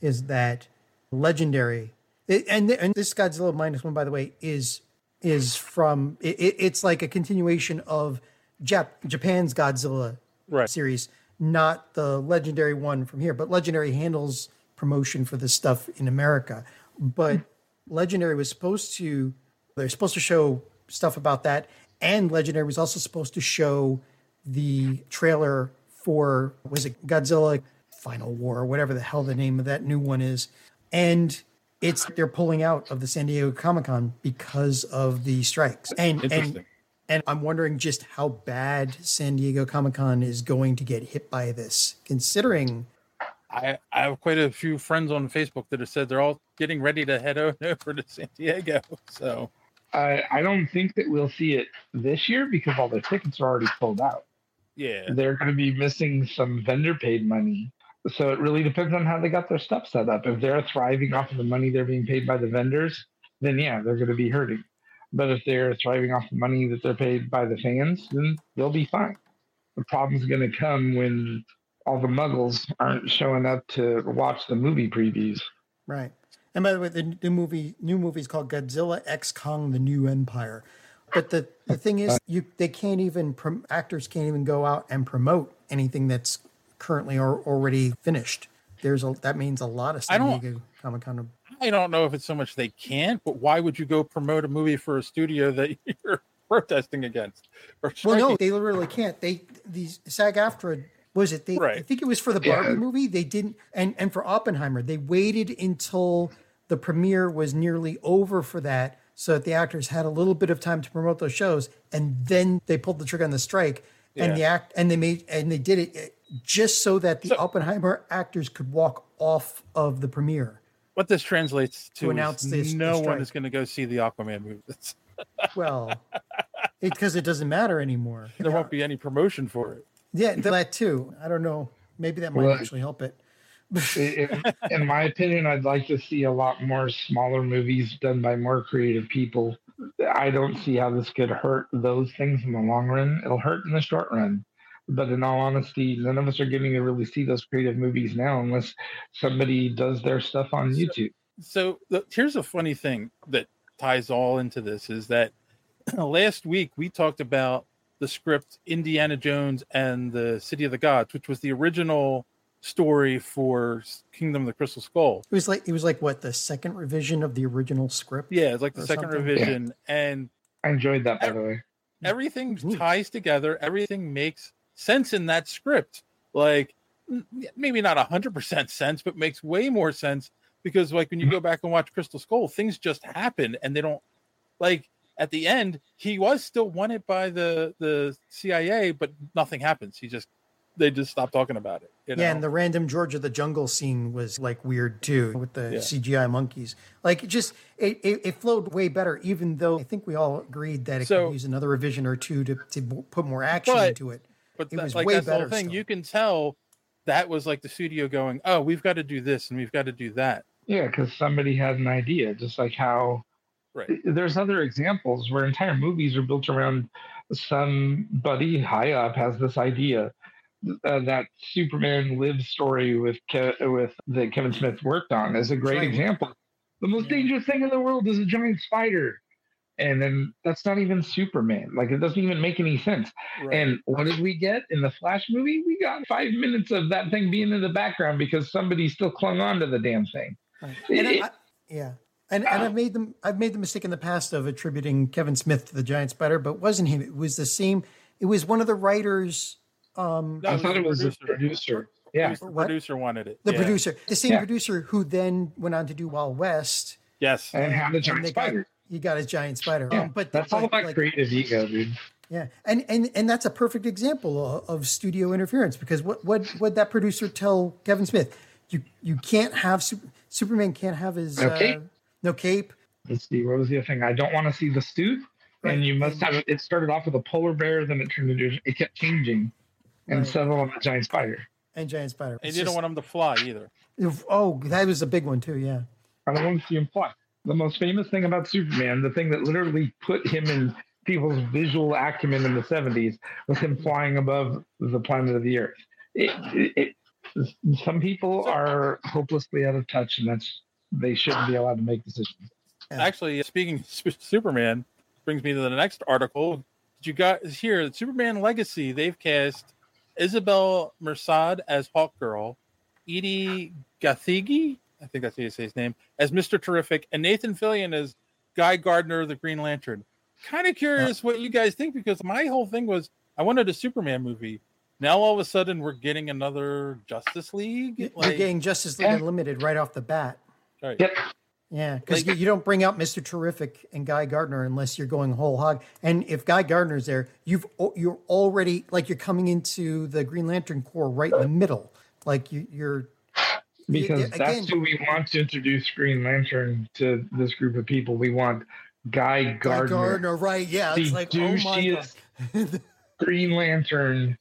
is that Legendary, it, and, and this Godzilla Minus One, by the way, is is from, it, it's like a continuation of Jap, Japan's Godzilla right. series, not the Legendary one from here, but Legendary handles promotion for this stuff in America. But Legendary was supposed to, they're supposed to show stuff about that. And Legendary was also supposed to show the trailer for, was it Godzilla Final War or whatever the hell the name of that new one is. And it's, they're pulling out of the San Diego Comic-Con because of the strikes. And, Interesting. and, And I'm wondering just how bad San Diego Comic-Con is going to get hit by this, considering... I, I have quite a few friends on Facebook that have said they're all getting ready to head over to San Diego. So I, I don't think that we'll see it this year because all the tickets are already sold out. Yeah. They're going to be missing some vendor-paid money. So it really depends on how they got their stuff set up. If they're thriving off of the money they're being paid by the vendors, then yeah, they're going to be hurting. But if they're thriving off the money that they're paid by the fans, then they'll be fine. The problem's going to come when all the muggles aren't showing up to watch the movie previews. Right. And by the way, the new movie, new movie is called Godzilla X Kong: The New Empire. But the, the thing is, you they can't even, actors can't even go out and promote anything that's currently or already finished. There's a, that means a lot of San Diego Comic-Con. I don't know if it's so much they can't, but why would you go promote a movie for a studio that you're protesting against? Well, no, they literally can't. They these SAG-AFTRA was it? They right. I think it was for the Barbie yeah. movie. They didn't, and and for Oppenheimer, they waited until the premiere was nearly over for that, so that the actors had a little bit of time to promote those shows, and then they pulled the trigger on the strike, yeah. and the act, and they made, and they did it just so that the so, Oppenheimer actors could walk off of the premiere. What this translates to, to announce this, no this one is going to go see the Aquaman movie. Well, because it, it doesn't matter anymore. There yeah. won't be any promotion for it. Yeah, that too. I don't know. Maybe that might well, actually help it. it. In my opinion, I'd like to see a lot more smaller movies done by more creative people. I don't see how this could hurt those things in the long run. It'll hurt in the short run. But in all honesty, none of us are getting to really see those creative movies now unless somebody does their stuff on YouTube. So, so the, here's a funny thing that ties all into this is that last week we talked about the script Indiana Jones and the City of the Gods, which was the original story for Kingdom of the Crystal Skull. It was like, it was like what, the second revision of the original script? Yeah, it's like the second something? revision. Yeah. And I enjoyed that, by the way. Everything Ooh. ties together. Everything makes sense in that script, like maybe not a hundred percent sense, but makes way more sense because, like, when you go back and watch Crystal Skull, things just happen, and they don't, like, at the end he was still wanted by the the C I A, but nothing happens. He just they just stop talking about it. You know? Yeah, and the random George of the Jungle scene was like weird too with the yeah. C G I monkeys. Like, it just it, it it flowed way better. Even though I think we all agreed that it so, could use another revision or two to to put more action but, into it. But that, was like, that's the whole thing. Still. You can tell that was like the studio going, oh, we've got to do this and we've got to do that. Yeah, because somebody had an idea, just like how right. there's other examples where entire movies are built around somebody high up has this idea. Uh, that Superman Lives story with Ke- with that Kevin Smith worked on is a great right. example. The most yeah. dangerous thing in the world is a giant spider. And then that's not even Superman. Like, it doesn't even make any sense. Right. And what did we get in the Flash movie? We got five minutes of that thing being in the background because somebody still clung on to the damn thing. Right. And it, I, I, yeah. And, uh, and I've made them, I've made the mistake in the past of attributing Kevin Smith to the giant spider, but it wasn't him. It was the same. It was one of the writers. Um, no, I thought it was the producer. producer. Yeah. The what? producer wanted it. The yeah. producer. The same yeah. producer who then went on to do Wild West. Yes. And had the giant spider. Got, You got his giant spider. Yeah, um, but that's like, all about like, creative ego, dude. Yeah, and and and that's a perfect example of, of studio interference because what what would that producer tell Kevin Smith? You you can't have super, Superman can't have his no cape. Uh, no cape. Let's see, what was the other thing? I don't want to see the suit. Right. And you must have. It started off with a polar bear, then it turned into. It kept changing, and right. settled on a giant spider. and Giant Spider. And you don't want him to fly either. Oh, that was a big one too, yeah. I don't want to see him fly. The most famous thing about Superman, the thing that literally put him in people's visual acumen in the seventies, was him flying above the planet of the Earth. It, it, it, some people are hopelessly out of touch, and that's they shouldn't be allowed to make decisions. Actually, speaking of Superman, brings me to the next article. You got here, Superman Legacy. They've cast Isabel Mersad as Hawkgirl, Edie Gathegi, I think that's how you say his name, as Mister Terrific, and Nathan Fillion as Guy Gardner, the Green Lantern. Kind of curious what you guys think, because my whole thing was I wanted a Superman movie. Now all of a sudden we're getting another Justice League. You're like, getting Justice League yeah. Unlimited right off the bat. Right. Yep. Yeah, because like, you don't bring out Mister Terrific and Guy Gardner unless you're going whole hog. And if Guy Gardner's there, you've you're already like you're coming into the Green Lantern Corps right in the middle. Like you, you're because you, again, that's who we want to introduce Green Lantern to this group of people. We want Guy Gardner, Guy Gardner, right? Yeah, it's the like douchiest oh my God. Green Lantern.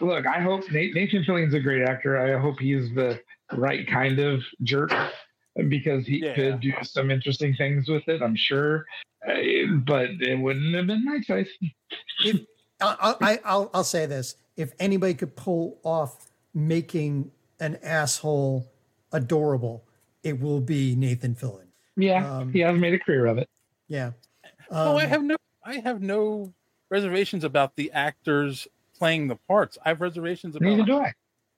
Look, I hope Nathan Fillion's a great actor. I hope he's the right kind of jerk, because he yeah. could do some interesting things with it, I'm sure, uh, but it wouldn't have been my choice. if, I, I, I'll, I'll say this. If anybody could pull off making an asshole adorable, it will be Nathan Fillion. Yeah, um, he has made a career of it. Yeah. Um, oh, I have no I have no reservations about the actors playing the parts. I have reservations about neither do I.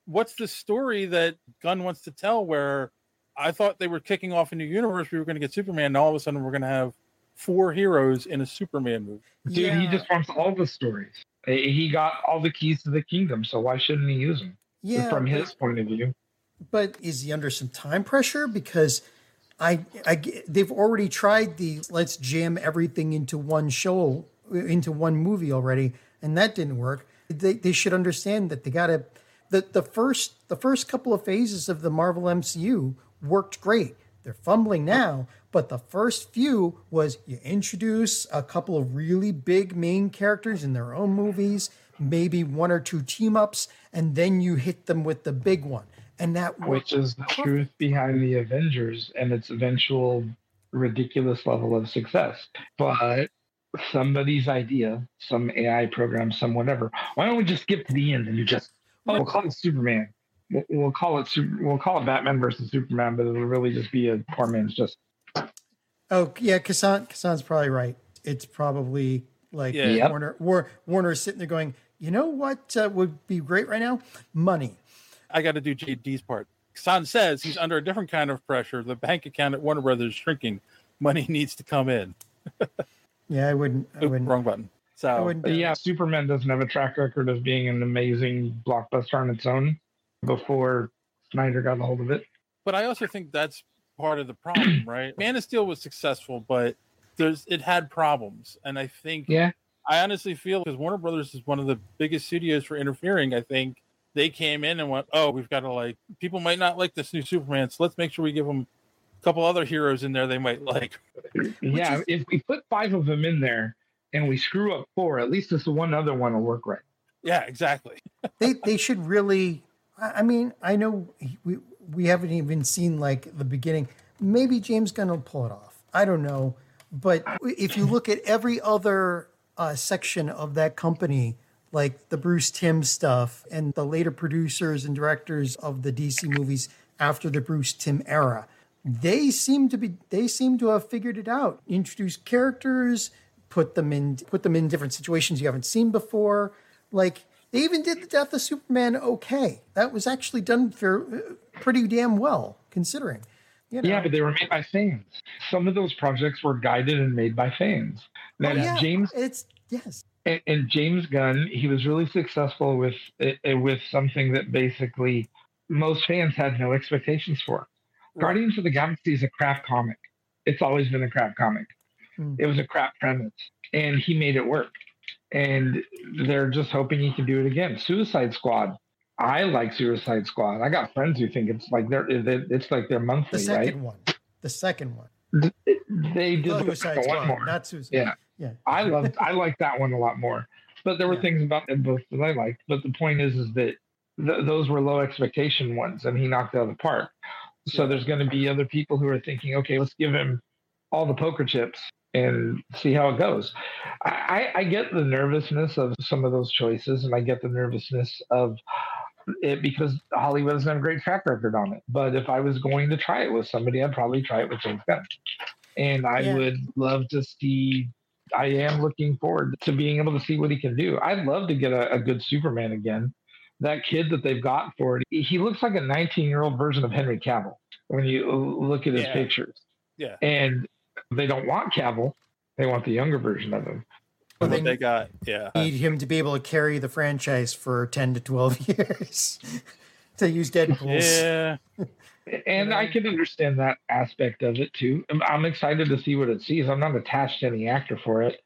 What's the story that Gunn wants to tell where I thought they were kicking off a new universe. We were going to get Superman, and all of a sudden we're going to have four heroes in a Superman movie. Dude, yeah. He just wants all the stories. He got all the keys to the kingdom, so why shouldn't he use them? Yeah, from his but, point of view. But is he under some time pressure? Because I, I, they've already tried the let's jam everything into one show, into one movie already, and that didn't work. They they should understand that they got to the the first the first couple of phases of the Marvel M C U worked great. They're fumbling now, but the first few was you introduce a couple of really big main characters in their own movies, maybe one or two team ups, and then you hit them with the big one. And that which is the truth behind the Avengers and its eventual ridiculous level of success. But somebody's idea, some A I program, some whatever, why don't we just skip to the end and you just, oh, we'll call it Superman. We'll call it we'll call it Batman versus Superman, but it'll really just be a poor man's just. Oh yeah, Kassan Kassan's probably right. It's probably like yeah, yep. Warner War, Warner's sitting there going, you know what uh, would be great right now? Money. I got to do J D's part. Kassan says he's under a different kind of pressure. The bank account at Warner Brothers is shrinking. Money needs to come in. yeah, I wouldn't. I wouldn't. Wrong button. So but yeah, Superman doesn't have a track record of being an amazing blockbuster on its own. Before Snyder got a hold of it. But I also think that's part of the problem, right? Man of Steel was successful, but there's it had problems. And I think, yeah, I honestly feel because Warner Brothers is one of the biggest studios for interfering. I think they came in and went, oh, we've got to like, people might not like this new Superman, so let's make sure we give them a couple other heroes in there they might like. yeah, is- if we put five of them in there and we screw up four, at least this one other one will work right. Yeah, exactly. they They should really... I mean, I know we we haven't even seen like the beginning. Maybe James Gunn will pull it off. I don't know. But if you look at every other uh, section of that company, like the Bruce Timm stuff and the later producers and directors of the D C movies after the Bruce Timm era, they seem to be they seem to have figured it out. Introduce characters, put them in put them in different situations you haven't seen before, like. They even did the Death of Superman okay. That was actually done for pretty damn well, considering. You know? Yeah, but they were made by fans. Some of those projects were guided and made by fans. Now, oh, yeah. James, it's yes. And, and James Gunn, he was really successful with with something that basically most fans had no expectations for. Right. Guardians of the Galaxy is a crap comic. It's always been a crap comic. Mm. It was a crap premise, and he made it work. And they're just hoping he can do it again. Suicide Squad. I like Suicide Squad. I got friends who think it's like they're it's like they're monthly, the second right? One. The second one. They did the Suicide Squad, one more. Not Suicide. Yeah, yeah. I loved. I liked that one a lot more. But there were yeah. things about them both that I liked. But the point is, is that th- those were low expectation ones, and he knocked out of the park. So there's going to be other people who are thinking, okay, let's give him all the poker chips and see how it goes. I, I get the nervousness of some of those choices, and I get the nervousness of it because Hollywood doesn't have a great track record on it. But if I was going to try it with somebody, I'd probably try it with James Gunn. And I yeah. would love to see, I am looking forward to being able to see what he can do. I'd love to get a, a good Superman again. That kid that they've got for it, he looks like a nineteen-year-old version of Henry Cavill when you look at his yeah. pictures. Yeah. And they don't want Cavill. They want the younger version of him. Well, they, they got, yeah. need him to be able to carry the franchise for ten to twelve years to use Deadpool. Yeah. And I can understand that aspect of it, too. I'm excited to see what it sees. I'm not attached to any actor for it.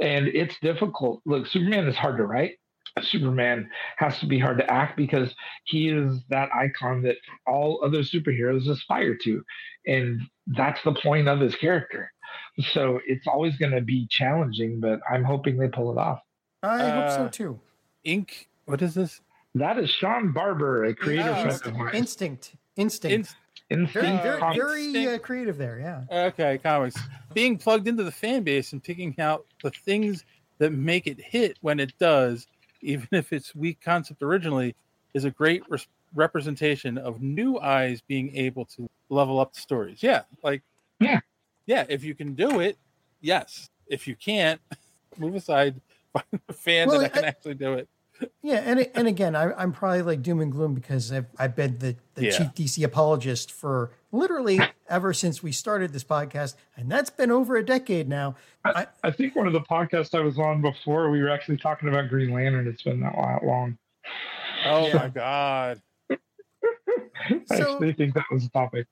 And it's difficult. Look, Superman is hard to write. Superman has to be hard to act because he is that icon that all other superheroes aspire to. And that's the point of his character. So it's always going to be challenging, but I'm hoping they pull it off. I uh, hope so too. Inc. What is this? That is Sean Barber, a creator oh, friend of mine. Instinct. Instinct. Instinct. Instinct. Very, very, very Instinct. Uh, creative there, yeah. Okay, comics. Being plugged into the fan base and picking out the things that make it hit when it does, even if it's weak concept originally, is a great re- representation of new eyes being able to level up the stories. Yeah, like, yeah, yeah. If you can do it, yes. If you can't, move aside, find a fan well, that I, can actually do it. Yeah, and and again, I, I'm probably like doom and gloom because I've, I've been the, the yeah. chief D C apologist for literally ever since we started this podcast, and that's been over a decade now. I, I think one of the podcasts I was on before, we were actually talking about Green Lantern. It's been that long. Oh, yeah. my God. I so, actually think that was the topic.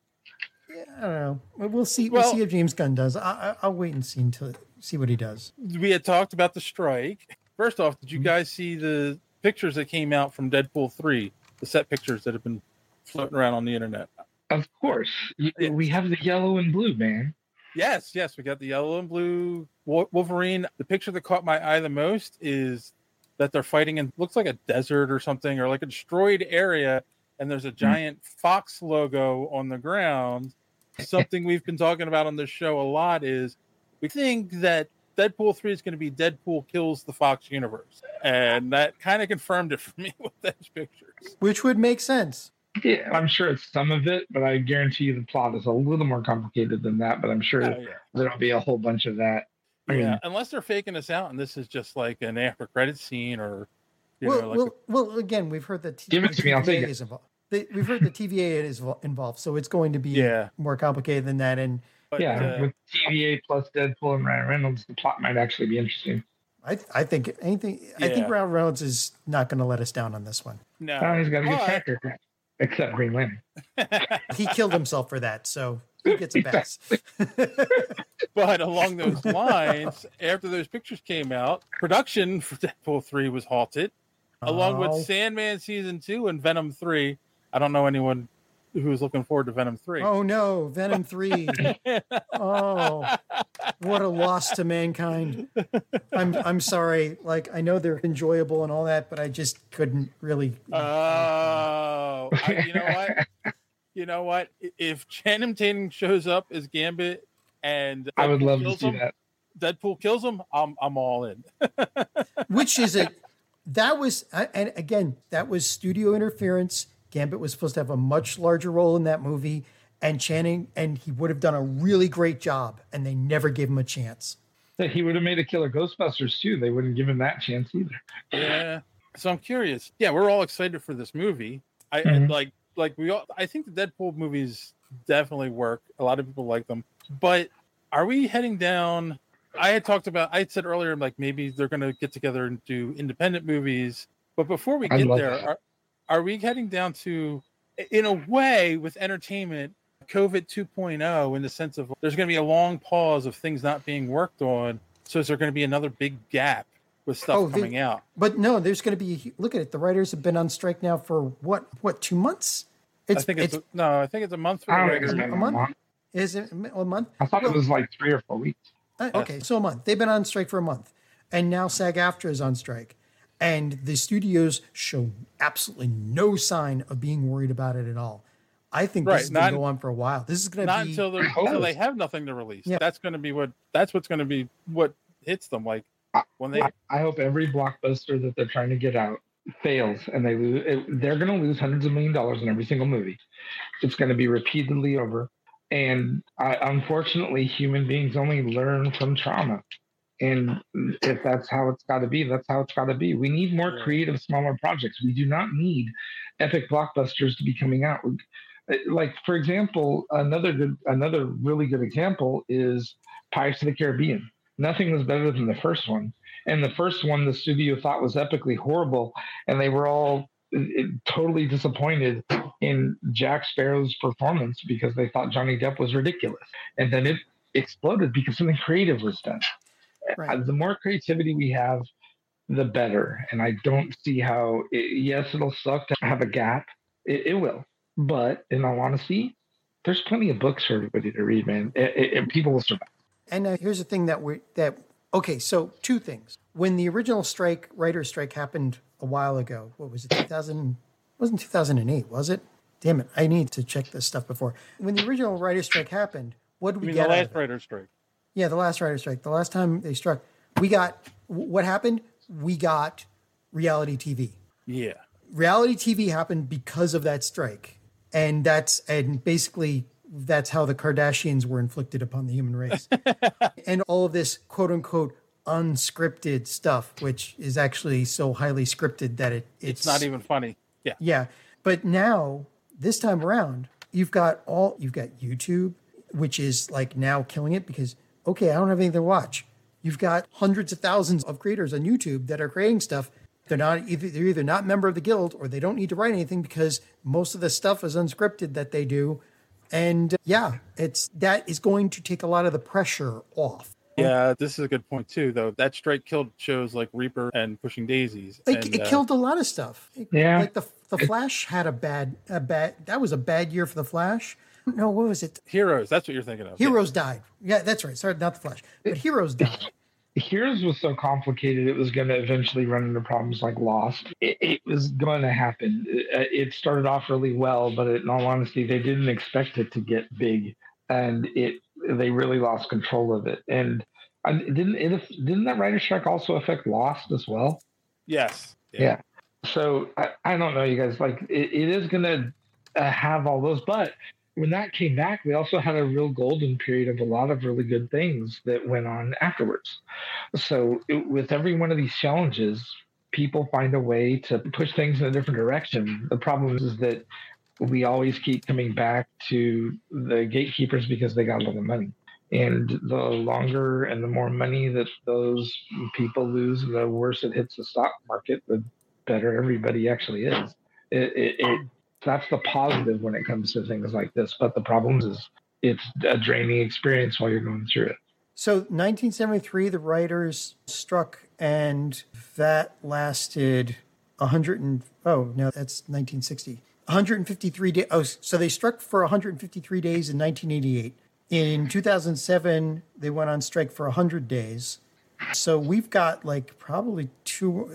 Yeah, I don't know. We'll see, well, we'll see if James Gunn does. I, I, I'll wait and see until see what he does. We had talked about the strike. First off, did you guys see the pictures that came out from Deadpool three, the set pictures that have been floating around on the internet? Of course. We have the yellow and blue, man. Yes, yes. We got the yellow and blue Wolverine. The picture that caught my eye the most is that they're fighting in, looks like a desert or something, or like a destroyed area, and there's a giant mm-hmm. Fox logo on the ground. Something we've been talking about on this show a lot is we think that Deadpool three is going to be Deadpool kills the Fox universe. And that kind of confirmed it for me with those pictures. Which would make sense. Yeah, I'm sure it's some of it, but I guarantee you the plot is a little more complicated than that. But I'm sure oh, yeah. there'll be a whole bunch of that. I yeah, mean, unless they're faking us out and this is just like an after credit scene or, you well, know, like. Well, a, well, again, we've heard that T V A, give it to me, I'll take it. Involved. We've heard the T V A is involved, so it's going to be yeah. more complicated than that. And But, yeah, uh, with T V A plus Deadpool and Ryan Reynolds, the plot might actually be interesting. I th- I think anything. Yeah. I think Ryan Reynolds is not going to let us down on this one. No, oh, he's got a good track record, except Green Lantern. He killed himself for that, so he gets a pass. But along those lines, after those pictures came out, production for Deadpool three was halted, oh. along with Sandman season two and Venom three. I don't know anyone who's looking forward to Venom three. Oh no, Venom three. Oh, what a loss to mankind. I'm I'm sorry. Like, I know they're enjoyable and all that, but I just couldn't really. Oh, I, you know what? You know what? If Channing Tatum shows up as Gambit and Deadpool I would love to see him, that. Deadpool kills him. I'm I'm all in. Which is it? That was, and again, that was studio interference. Gambit was supposed to have a much larger role in that movie, and Channing, and he would have done a really great job, and they never gave him a chance. That he would have made a killer Ghostbusters too. They wouldn't give him that chance either. Yeah. So I'm curious. Yeah, we're all excited for this movie. I mm-hmm. and like, like we all. I think the Deadpool movies definitely work. A lot of people like them, but are we heading down? I had talked about. I had said earlier, like maybe they're going to get together and do independent movies. But before we get there. Are we heading down to, in a way, with entertainment, COVID two point oh in the sense of there's going to be a long pause of things not being worked on? So is there going to be another big gap with stuff oh, coming they, out? But no, there's going to be, look at it. The writers have been on strike now for what, what, two months? It's, I think it's, it's no, I think it's a month. For I don't think a month. month. Is it a month? I thought well, it was like three or four weeks. Uh, okay, so a month. They've been on strike for a month. And now SAG-AFTRA is on strike. And the studios show absolutely no sign of being worried about it at all. I think right. this is going to go on for a while. This is going to be until, until they have nothing to release. Yeah. That's going to be what. That's what's going to be what hits them. Like when they. I, I hope every blockbuster that they're trying to get out fails, and they lose. It, they're going to lose hundreds of million dollars in every single movie. It's going to be repeatedly over, and I, unfortunately, human beings only learn from trauma. And if that's how it's got to be, that's how it's got to be. We need more creative, smaller projects. We do not need epic blockbusters to be coming out. Like, for example, another good, another really good example is Pirates of the Caribbean. Nothing was better than the first one. And the first one, the studio thought was epically horrible, and they were all totally disappointed in Jack Sparrow's performance because they thought Johnny Depp was ridiculous. And then it exploded because something creative was done. Right. The more creativity we have, the better. And I don't see how, it, yes, it'll suck to have a gap. It, it will. But in all honesty, there's plenty of books for everybody to read, man. And people will survive. And uh, here's the thing that we that okay. So two things. When the original strike, writer's strike, happened a while ago, what was it? two thousand? Wasn't two thousand eight? Was it? Damn it! I need to check this stuff before. When the original writer's strike happened, what did we mean, get? The last out of it? Writer's strike. Yeah, the last writer's strike. The last time they struck, we got what happened. We got reality T V. Yeah, reality T V happened because of that strike. And that's and basically that's how the Kardashians were inflicted upon the human race. And all of this quote unquote unscripted stuff, which is actually so highly scripted that it it's, it's not even funny. Yeah. Yeah. But now this time around, you've got all you've got YouTube, which is like now killing it because, okay, I don't have anything to watch. You've got hundreds of thousands of creators on YouTube that are creating stuff. They're not either, they're either not a member of the guild or they don't need to write anything because most of the stuff is unscripted that they do. And uh, yeah, it's that is going to take a lot of the pressure off. Yeah, this is a good point too, though. That strike killed shows like Reaper and Pushing Daisies. Like, and, it uh, killed a lot of stuff. It, yeah. Like the the Flash had a bad, a bad, that was a bad year for the Flash. No, what was it? Heroes. That's what you're thinking of. Heroes yeah. died. Yeah, that's right. Sorry, not the Flash, but Heroes died. Heroes was so complicated, it was going to eventually run into problems like Lost. It, it was going to happen. It, it started off really well, but in all honesty, they didn't expect it to get big, and it they really lost control of it. And um, didn't it, didn't that writer's strike also affect Lost as well? Yes. Yeah. yeah. So I, I don't know, you guys. Like it, it is going to uh, have all those, but when that came back, we also had a real golden period of a lot of really good things that went on afterwards. So it, with every one of these challenges, people find a way to push things in a different direction. The problem is that we always keep coming back to the gatekeepers because they got a lot of money. And the longer and the more money that those people lose, the worse it hits the stock market, the better everybody actually is. It, it, it That's the positive when it comes to things like this. But the problem is it's a draining experience while you're going through it. So nineteen seventy-three, the writers struck, and that lasted one hundred and, oh, no, that's nineteen sixty. one hundred fifty-three days. Oh, so they struck for one hundred fifty-three days in nineteen eighty-eight. In two thousand seven, they went on strike for one hundred days. So we've got like probably two,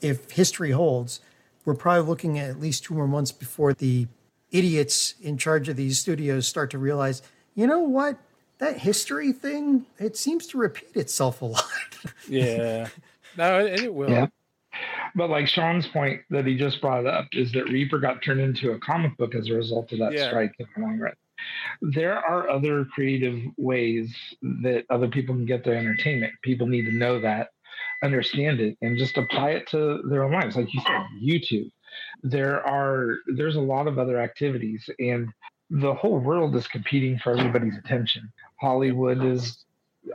if history holds, we're probably looking at at least two more months before the idiots in charge of these studios start to realize, you know what, that history thing, it seems to repeat itself a lot. Yeah. No, it, it will. Yeah. But like Sean's point that he just brought up is that Reaper got turned into a comic book as a result of that yeah. strike in the long run. There are other creative ways that other people can get their entertainment. People need to know that, understand it, and just apply it to their own lives. Like you said, YouTube. There are, there's a lot of other activities, and the whole world is competing for everybody's attention. Hollywood is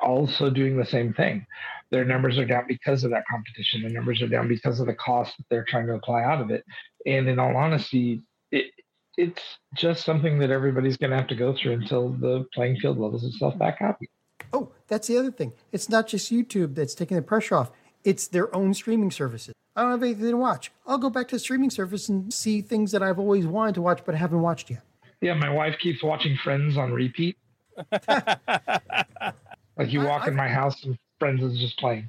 also doing the same thing. Their numbers are down because of that competition. Their numbers are down because of the cost that they're trying to apply out of it. And in all honesty, it, it's just something that everybody's going to have to go through until the playing field levels itself back up. Oh, that's the other thing. It's not just YouTube that's taking the pressure off. It's their own streaming services. I don't have anything to watch. I'll go back to the streaming service and see things that I've always wanted to watch but haven't watched yet. Yeah, my wife keeps watching Friends on repeat. Like you walk I, I, in my house and Friends is just playing.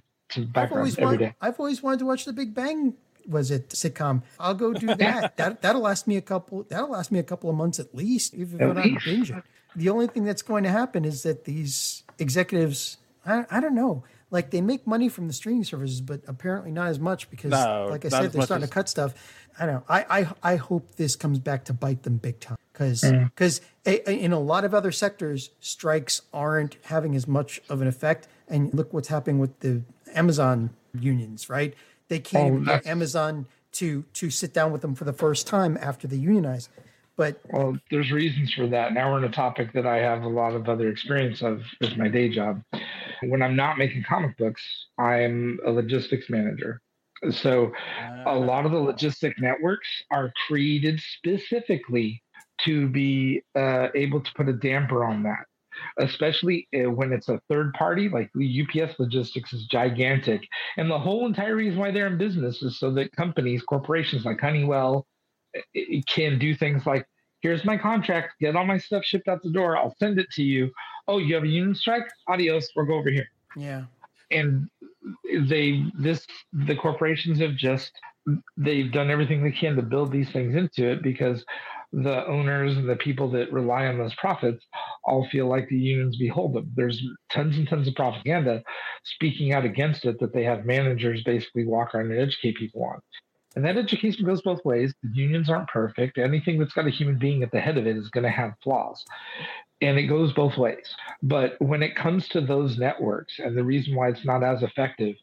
I've always, every want, day. I've always wanted to watch The Big Bang. Was it sitcom? I'll go do that. that that'll last me a couple. That'll last me a couple of months at least. Even if I binge it. The only thing that's going to happen is that these executives, I, I don't know, like they make money from the streaming services, but apparently not as much because, no, like I said, they're starting as... to cut stuff. I don't know. I, I I hope this comes back to bite them big time because because mm. in a lot of other sectors, strikes aren't having as much of an effect. And look what's happening with the Amazon unions, right? They can't oh, even get Amazon to to sit down with them for the first time after they unionize. But well, there's reasons for that. Now we're in a topic that I have a lot of other experience of with my day job. When I'm not making comic books, I'm a logistics manager. So uh, a lot of the logistic networks are created specifically to be uh, able to put a damper on that, especially when it's a third party. Like U P S logistics is gigantic. And the whole entire reason why they're in business is so that companies, corporations like Honeywell can do things like, here's my contract, get all my stuff shipped out the door, I'll send it to you. Oh, you have a union strike? Adios, we'll go over here. Yeah. And they, this, the corporations have just, they've done everything they can to build these things into it because the owners and the people that rely on those profits all feel like the unions behold them. There's tons and tons of propaganda speaking out against it that they have managers basically walk around and educate people on. And that education goes both ways. The unions aren't perfect. Anything that's got a human being at the head of it is going to have flaws. And it goes both ways. But when it comes to those networks, and the reason why it's not as effective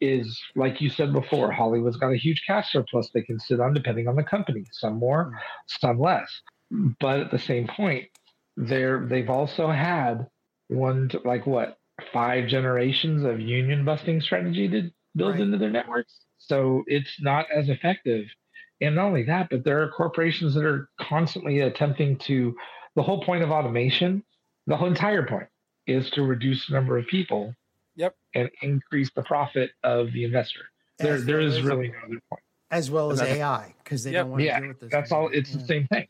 is, like you said before, Hollywood's got a huge cash surplus they can sit on depending on the company, some more, some less. But at the same point, they're, they've also had one, like what, five generations of union busting strategy to build right into their networks. So it's not as effective. And not only that, but there are corporations that are constantly attempting to, the whole point of automation, the whole entire point is to reduce the number of people yep. and increase the profit of the investor. There, as, there is as, really no other point. As well as A I, because they yep. don't want yeah, to deal with this. That's anymore. all. It's yeah. the same thing.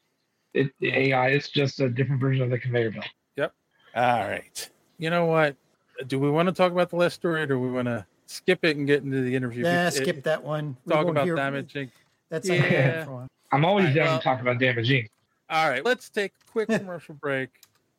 It, A I is just a different version of the conveyor belt. Yep. All right. You know what? Do we want to talk about the last story or do we want to skip it and get into the interview? Yeah, it, skip that one. We talk about Damage Incorporated. That's yeah. one. I'm always right, down well, to talk about Damage Incorporated. All right, let's take a quick commercial break,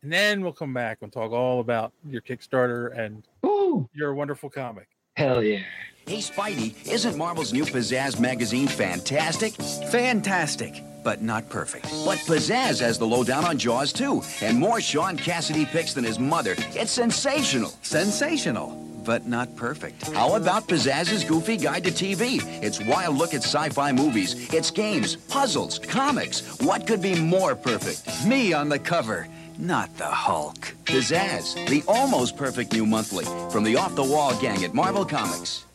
and then we'll come back and talk all about your Kickstarter and Ooh. your wonderful comic. Hell yeah. Hey, Spidey, isn't Marvel's new Pizzazz magazine fantastic? Fantastic, but not perfect. But Pizzazz has the lowdown on Jaws, too, and more Sean Cassidy picks than his mother. It's sensational. Sensational. But not perfect. How about Pizzazz's Goofy Guide to T V? It's wild look at sci-fi movies. It's games, puzzles, comics. What could be more perfect? Me on the cover, not the Hulk. Pizzazz, the almost perfect new monthly from the off-the-wall gang at Marvel Comics.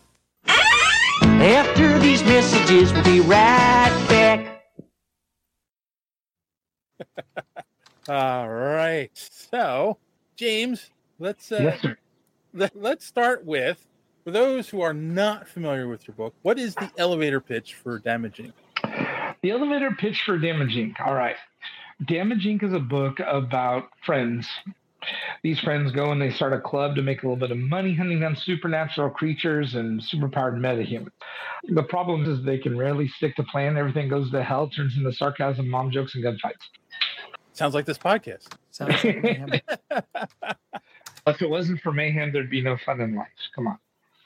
After these messages, we'll be right back. All right. So, James, let's... Uh... Yes, sir. Let's start with, for those who are not familiar with your book, what is the elevator pitch for Damage Incorporated? The elevator pitch for Damage Incorporated. All right. Damage Incorporated is a book about friends. These friends go and they start a club to make a little bit of money hunting down supernatural creatures and superpowered metahumans. The problem is they can rarely stick to plan. Everything goes to hell, turns into sarcasm, mom jokes, and gunfights. Sounds like this podcast. Sounds like If it wasn't for mayhem, there'd be no fun in life. Come on.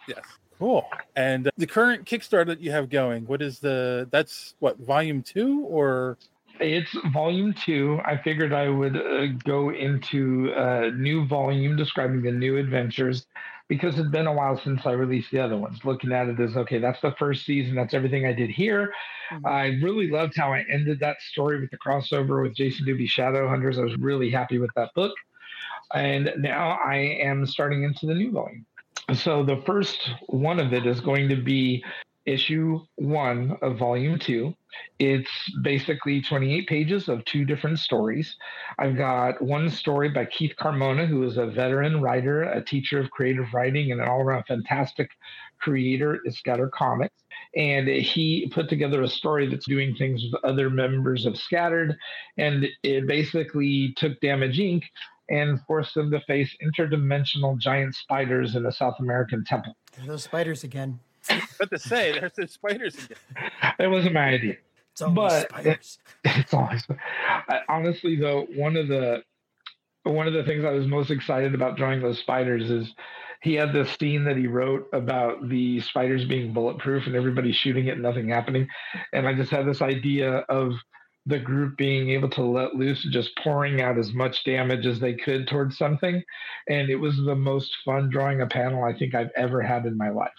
Yes. Cool. And uh, the current Kickstarter that you have going, what is the, that's what, volume two or? It's volume two. I figured I would uh, go into a new volume describing the new adventures because it's been a while since I released the other ones. Looking at it as, okay, that's the first season. That's everything I did here. Mm-hmm. I really loved how I ended that story with the crossover with Jason Doobie Shadowhunters. I was really happy with that book. And now I am starting into the new volume. So the first one of it is going to be issue one of volume two. It's basically twenty-eight pages of two different stories. I've got one story by Keith Carmona, who is a veteran writer, a teacher of creative writing, and an all-around fantastic creator at Scattered Comics. And he put together a story that's doing things with other members of Scattered. And it basically took Damage Incorporated and forced them to face interdimensional giant spiders in a South American temple. There are those spiders again. I was about to say, there's the spiders again. That wasn't my idea. It's always spiders. It, it's always. Honestly, though, one of the one of the things I was most excited about drawing those spiders is he had this scene that he wrote about the spiders being bulletproof and everybody shooting it and nothing happening. And I just had this idea of the group being able to let loose and just pouring out as much damage as they could towards something. And it was the most fun drawing a panel I think I've ever had in my life.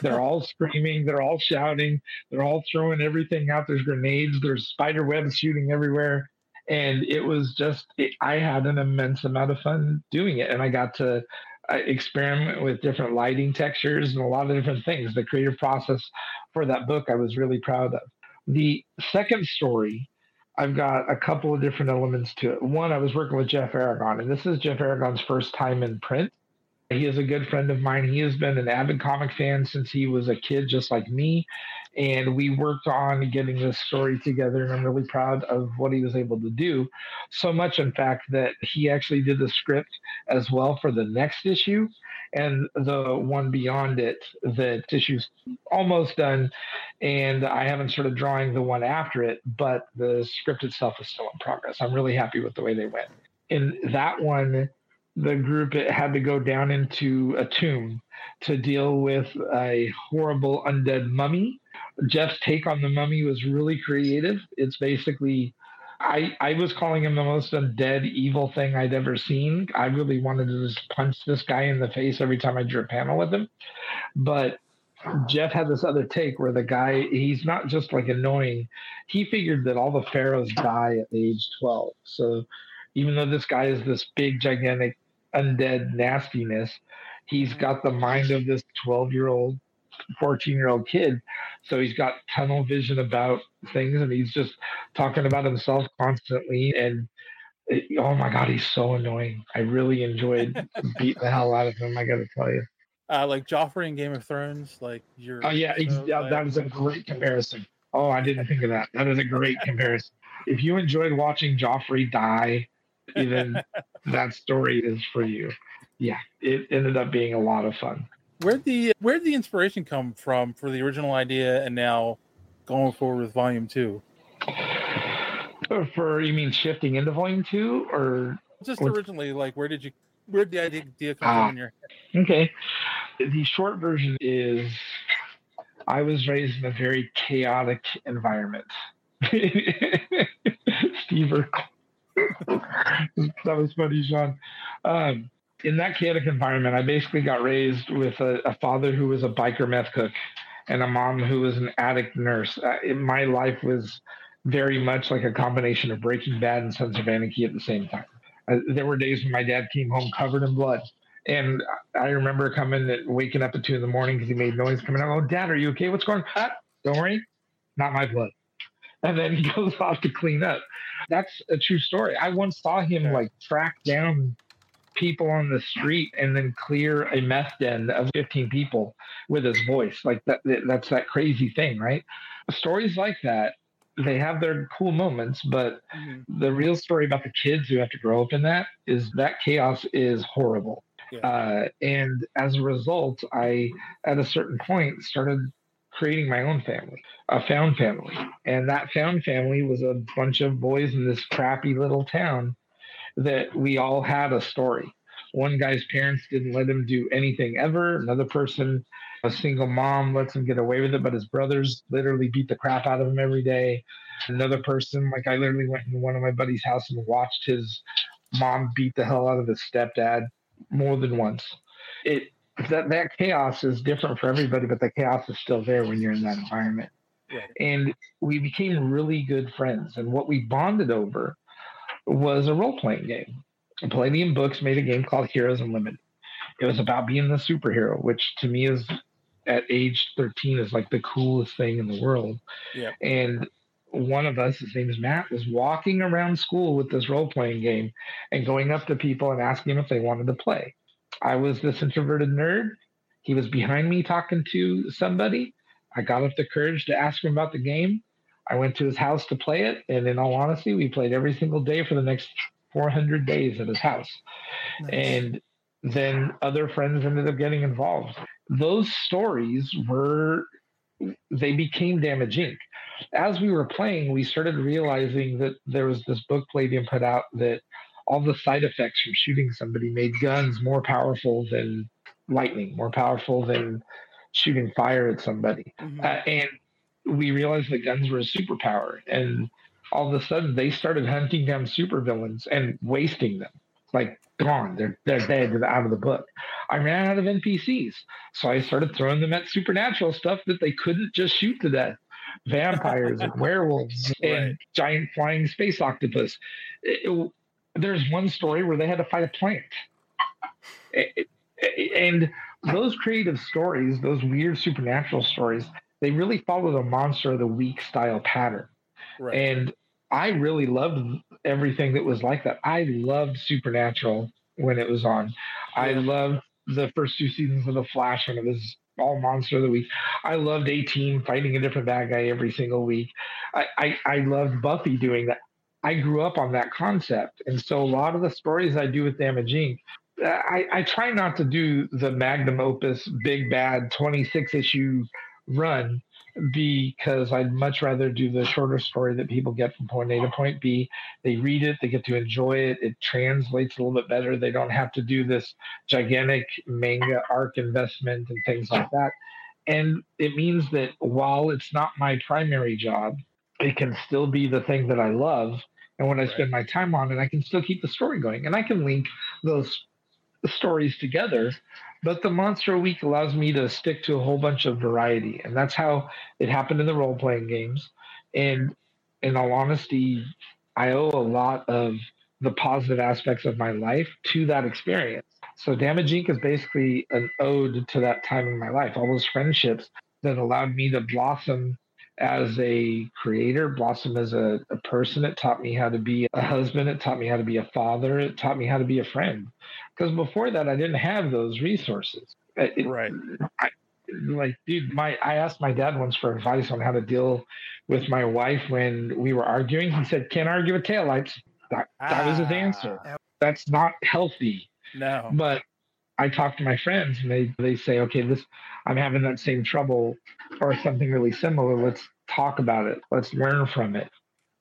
They're all screaming. They're all shouting. They're all throwing everything out. There's grenades. There's spider webs shooting everywhere. And it was just, it, I had an immense amount of fun doing it. And I got to I experiment with different lighting textures and a lot of different things. The creative process for that book, I was really proud of. The second story, I've got a couple of different elements to it. One, I was working with Jeff Aragon, and this is Jeff Aragon's first time in print. He is a good friend of mine. He has been an avid comic fan since he was a kid, just like me. And we worked on getting this story together, and I'm really proud of what he was able to do. So much, in fact, that he actually did the script as well for the next issue and the one beyond it. The issue's almost done, and I haven't started drawing the one after it, but the script itself is still in progress. I'm really happy with the way they went. In that one, the group it had to go down into a tomb to deal with a horrible undead mummy. Jeff's take on the mummy was really creative. It's basically, I, I was calling him the most undead evil thing I'd ever seen. I really wanted to just punch this guy in the face every time I drew a panel with him. But Jeff had this other take where the guy, he's not just like annoying. He figured that all the pharaohs die at age twelve. So even though this guy is this big, gigantic, undead nastiness, he's got the mind of this twelve-year-old, fourteen-year-old kid. So he's got tunnel vision about things, and he's just talking about himself constantly. And it, oh my God, he's so annoying. I really enjoyed beating the hell out of him, I got to tell you. Uh, like Joffrey in Game of Thrones, like you're. Oh yeah, you know, yeah like... that was a great comparison. Oh, I didn't think of that. That is a great comparison. If you enjoyed watching Joffrey die, even that story is for you. Yeah, it ended up being a lot of fun. Where'd the where'd the inspiration come from for the original idea and now going forward with volume two? For you mean shifting into volume two or just originally, like where did you where'd the idea come uh, from in your head? Okay. The short version is I was raised in a very chaotic environment. Steve Urkel. That was funny, Sean. Um, in that chaotic environment, I basically got raised with a, a father who was a biker meth cook and a mom who was an addict nurse. Uh, it, my life was very much like a combination of Breaking Bad and Sons of Anarchy at the same time. Uh, there were days when my dad came home covered in blood. And I remember coming and waking up at two in the morning because he made noise coming out. Oh, Dad, are you okay? What's going on? Ah, don't worry. Not my blood. And then he goes off to clean up. That's a true story. I once saw him like track down people on the street and then clear a meth den of fifteen people with his voice. Like that, that's that crazy thing, right? Stories like that, they have their cool moments, but mm-hmm. the real story about the kids who have to grow up in that is that chaos is horrible. Yeah. Uh, and as a result, I, at a certain point, started creating my own family, a found family. And that found family was a bunch of boys in this crappy little town that we all had a story. One guy's parents didn't let him do anything ever. Another person, a single mom, lets him get away with it, but his brothers literally beat the crap out of him every day. Another person, like I literally went into one of my buddy's house and watched his mom beat the hell out of his stepdad more than once. It That, that chaos is different for everybody, but the chaos is still there when you're in that environment. Yeah. And we became really good friends. And what we bonded over was a role-playing game. Palladium Books made a game called Heroes Unlimited. It was about being the superhero, which to me is, at age thirteen, is like the coolest thing in the world. Yeah. And one of us, his name is Matt, was walking around school with this role-playing game and going up to people and asking them if they wanted to play. I was this introverted nerd. He was behind me talking to somebody. I got up the courage to ask him about the game. I went to his house to play it. And in all honesty, we played every single day for the next four hundred days at his house. Nice. And then other friends ended up getting involved. Those stories were, they became Damage Incorporated. As we were playing, we started realizing that there was this book Palladium put out that all the side effects from shooting somebody made guns more powerful than lightning, more powerful than shooting fire at somebody. Mm-hmm. Uh, and we realized that guns were a superpower. And all of a sudden, they started hunting down supervillains and wasting them. Like, gone. They're, they're dead and out of the book. I ran out of N P Cs. So I started throwing them at supernatural stuff that they couldn't just shoot to death. Vampires and werewolves right. and giant flying space octopus. It, it, there's one story where they had to fight a plant. It, it, and those creative stories, those weird supernatural stories, they really followed a Monster of the Week style pattern. Right. And I really loved everything that was like that. I loved Supernatural when it was on. Yeah. I loved the first two seasons of The Flash when it was all Monster of the Week. I loved A-Team fighting a different bad guy every single week. I, I, I loved Buffy doing that. I grew up on that concept. And so a lot of the stories I do with Damage Incorporated, I, I try not to do the magnum opus, big bad, twenty-six issue run, because I'd much rather do the shorter story that people get from point A to point B. They read it, they get to enjoy it, it translates a little bit better. They don't have to do this gigantic manga arc investment and things like that. And it means that while it's not my primary job, it can still be the thing that I love. And when I spend my time on it, I can still keep the story going. And I can link those stories together. But the Monster Week allows me to stick to a whole bunch of variety. And that's how it happened in the role-playing games. And in all honesty, I owe a lot of the positive aspects of my life to that experience. So Damage Incorporated is basically an ode to that time in my life. All those friendships that allowed me to blossom as a creator, blossom as a, a person. It taught me how to be a husband. It taught me how to be a father. It taught me how to be a friend. Because before that, I didn't have those resources. It, right. I, like, dude, my I asked my dad once for advice on how to deal with my wife when we were arguing. He said, "Can't argue with taillights." That, ah, that was his answer. That's not healthy. No. But I talk to my friends, and they, they say, "Okay, this I'm having that same trouble or something really similar. Let's talk about it. Let's learn from it."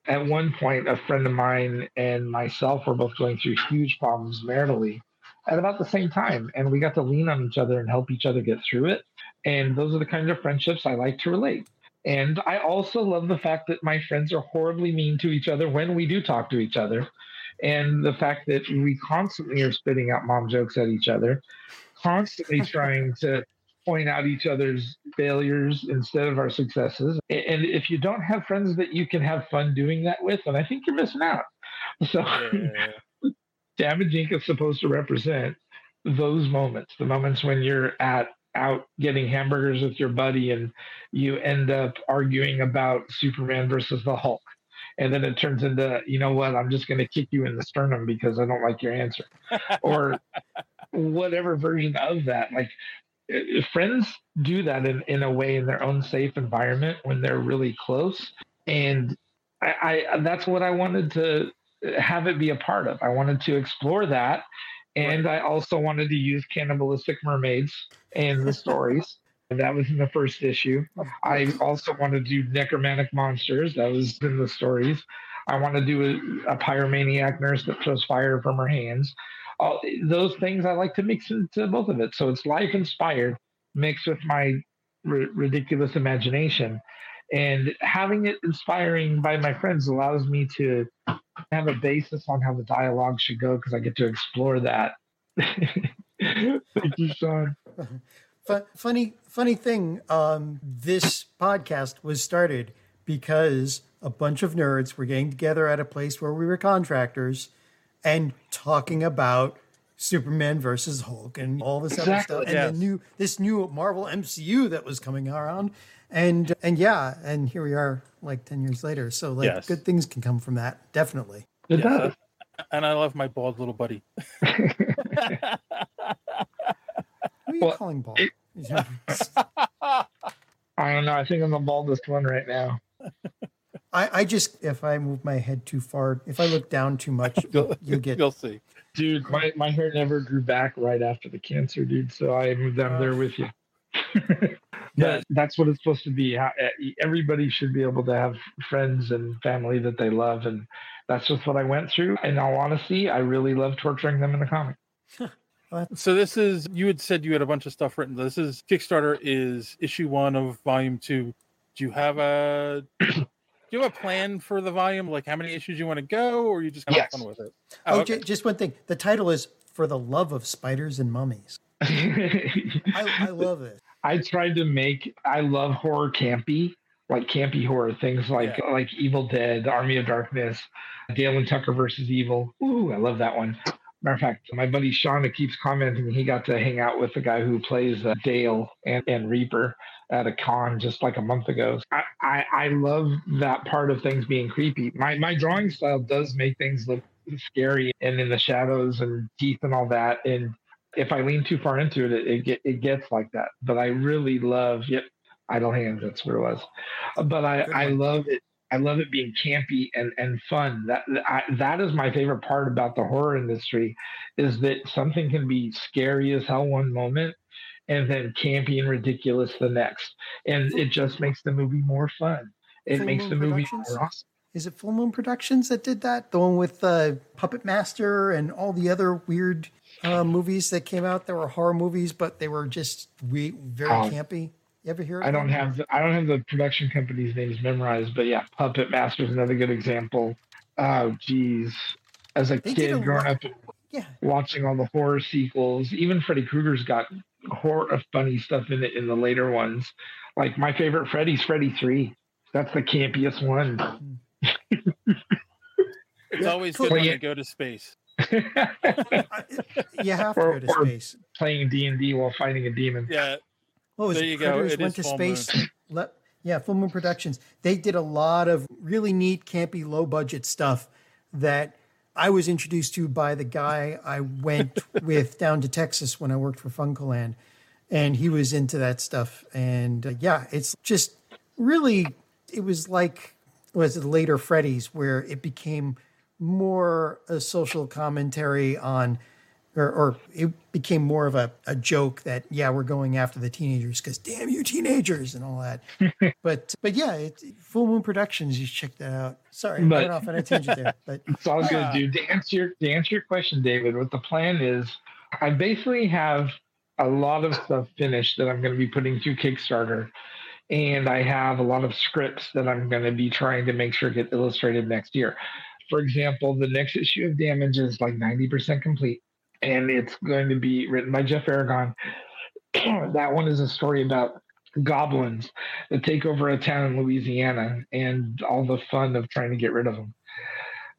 At one point, a friend of mine and myself were both going through huge problems maritally at about the same time. And we got to lean on each other and help each other get through it. And those are the kinds of friendships I like to relate. And I also love the fact that my friends are horribly mean to each other when we do talk to each other. And the fact that we constantly are spitting out mom jokes at each other, constantly trying to point out each other's failures instead of our successes. And if you don't have friends that you can have fun doing that with, then I think you're missing out. So yeah. Damage Incorporated is supposed to represent those moments, the moments when you're at out getting hamburgers with your buddy and you end up arguing about Superman versus the Hulk. And then it turns into, you know what, I'm just going to kick you in the sternum because I don't like your answer. Or whatever version of that. Like, friends do that in, in a way in their own safe environment when they're really close. And I, I that's what I wanted to have it be a part of. I wanted to explore that. And right. I also wanted to use cannibalistic mermaids and the stories. And that was in the first issue. I also wanted to do necromantic monsters. That was in the stories. I want to do a, a pyromaniac nurse that throws fire from her hands. All those things I like to mix into both of it. So it's life inspired mixed with my r- ridiculous imagination, and having it inspiring by my friends allows me to have a basis on how the dialogue should go. Cause I get to explore that. Thank you, Sean. F- funny, funny thing. Um, this podcast was started because a bunch of nerds were getting together at a place where we were contractors and talking about Superman versus Hulk and all this other exactly, stuff, and yes. the new this new Marvel M C U that was coming around, and and yeah, and here we are, like ten years later. So like, yes. good things can come from that, definitely. It yes. does, and I love my bald little buddy. Who are you well, calling bald? It, I don't know. I think I'm the baldest one right now. I, I just, if I move my head too far, if I look down too much, you'll, you'll get. You'll see. Dude, my, my hair never grew back right after the cancer, dude. So I moved down there with you. But that's what it's supposed to be. Everybody should be able to have friends and family that they love. And that's just what I went through. In all honesty, I really love torturing them in the comic. So this is, you had said you had a bunch of stuff written. This is, Kickstarter is issue one of volume two. Do you have a... Do you have a plan for the volume? Like how many issues you want to go, or you just have yes. fun with it? Oh, oh okay. j- just one thing. The title is For the Love of Spiders and Mummies. I, I love it. I tried to make, I love horror campy, like campy horror, things like, yeah. like Evil Dead, Army of Darkness, Dale and Tucker versus Evil. Ooh, I love that one. Matter of fact, my buddy Sean keeps commenting, he got to hang out with the guy who plays uh, Dale and, and Reaper at a con just like a month ago. I, I, I love that part of things being creepy. My my drawing style does make things look scary and in the shadows and teeth and all that. And if I lean too far into it, it, it, get, it gets like that. But I really love, yep, Idle Hands, that's what it was. But I, I love it. I love it being campy and, and fun. That I, that is my favorite part about the horror industry, is that something can be scary as hell one moment and then campy and ridiculous the next. And it just makes the movie more fun. It Full makes Moon the movie more awesome. Is it Full Moon Productions that did that? The one with uh, Puppet Master and all the other weird uh, movies that came out that were horror movies, but they were just we, very um, campy? You ever hear of I don't them? have the, I don't have the production company's names memorized, but yeah, Puppet Master is another good example. Oh, geez. As a they kid growing lot. up yeah. watching all the horror sequels, even Freddy Krueger's got horror funny stuff in it in the later ones. Like my favorite Freddy's Freddy three. That's the campiest one. It's always good when you go to space. You have to or, go to space. Playing D and D while fighting a demon. Yeah. What was there you go. It went to space. Le- yeah, Full Moon Productions. They did a lot of really neat, campy, low-budget stuff that I was introduced to by the guy I went with down to Texas when I worked for Funkoland, and he was into that stuff. And uh, yeah, it's just really, it was like was it later Freddy's where it became more a social commentary on. Or, or it became more of a, a joke that, yeah, we're going after the teenagers because damn you teenagers and all that. but but yeah, it, Full Moon Productions, you check that out. Sorry, but, I went off on a tangent there. But, it's all good, uh, dude. To answer, your, to answer your question, David, what the plan is, I basically have a lot of stuff finished that I'm going to be putting through Kickstarter. And I have a lot of scripts that I'm going to be trying to make sure get illustrated next year. For example, the next issue of Damage is like ninety percent complete. And it's going to be written by Jeff Aragon. That one is a story about goblins that take over a town in Louisiana and all the fun of trying to get rid of them.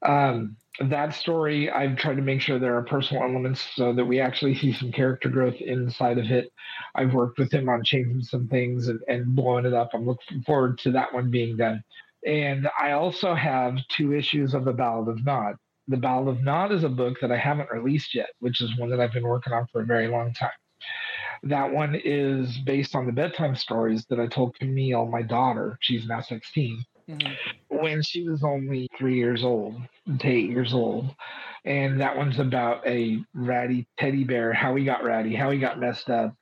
Um, that story, I've tried to make sure there are personal elements so that we actually see some character growth inside of it. I've worked with him on changing some things and, and blowing it up. I'm looking forward to that one being done. And I also have two issues of The Ballad of Nod. The Ballad of Nod is a book that I haven't released yet, which is one that I've been working on for a very long time. That one is based on the bedtime stories that I told Camille, my daughter. She's now sixteen. Mm-hmm. When she was only three years old, to eight years old. And that one's about a ratty teddy bear, how he got ratty, how he got messed up,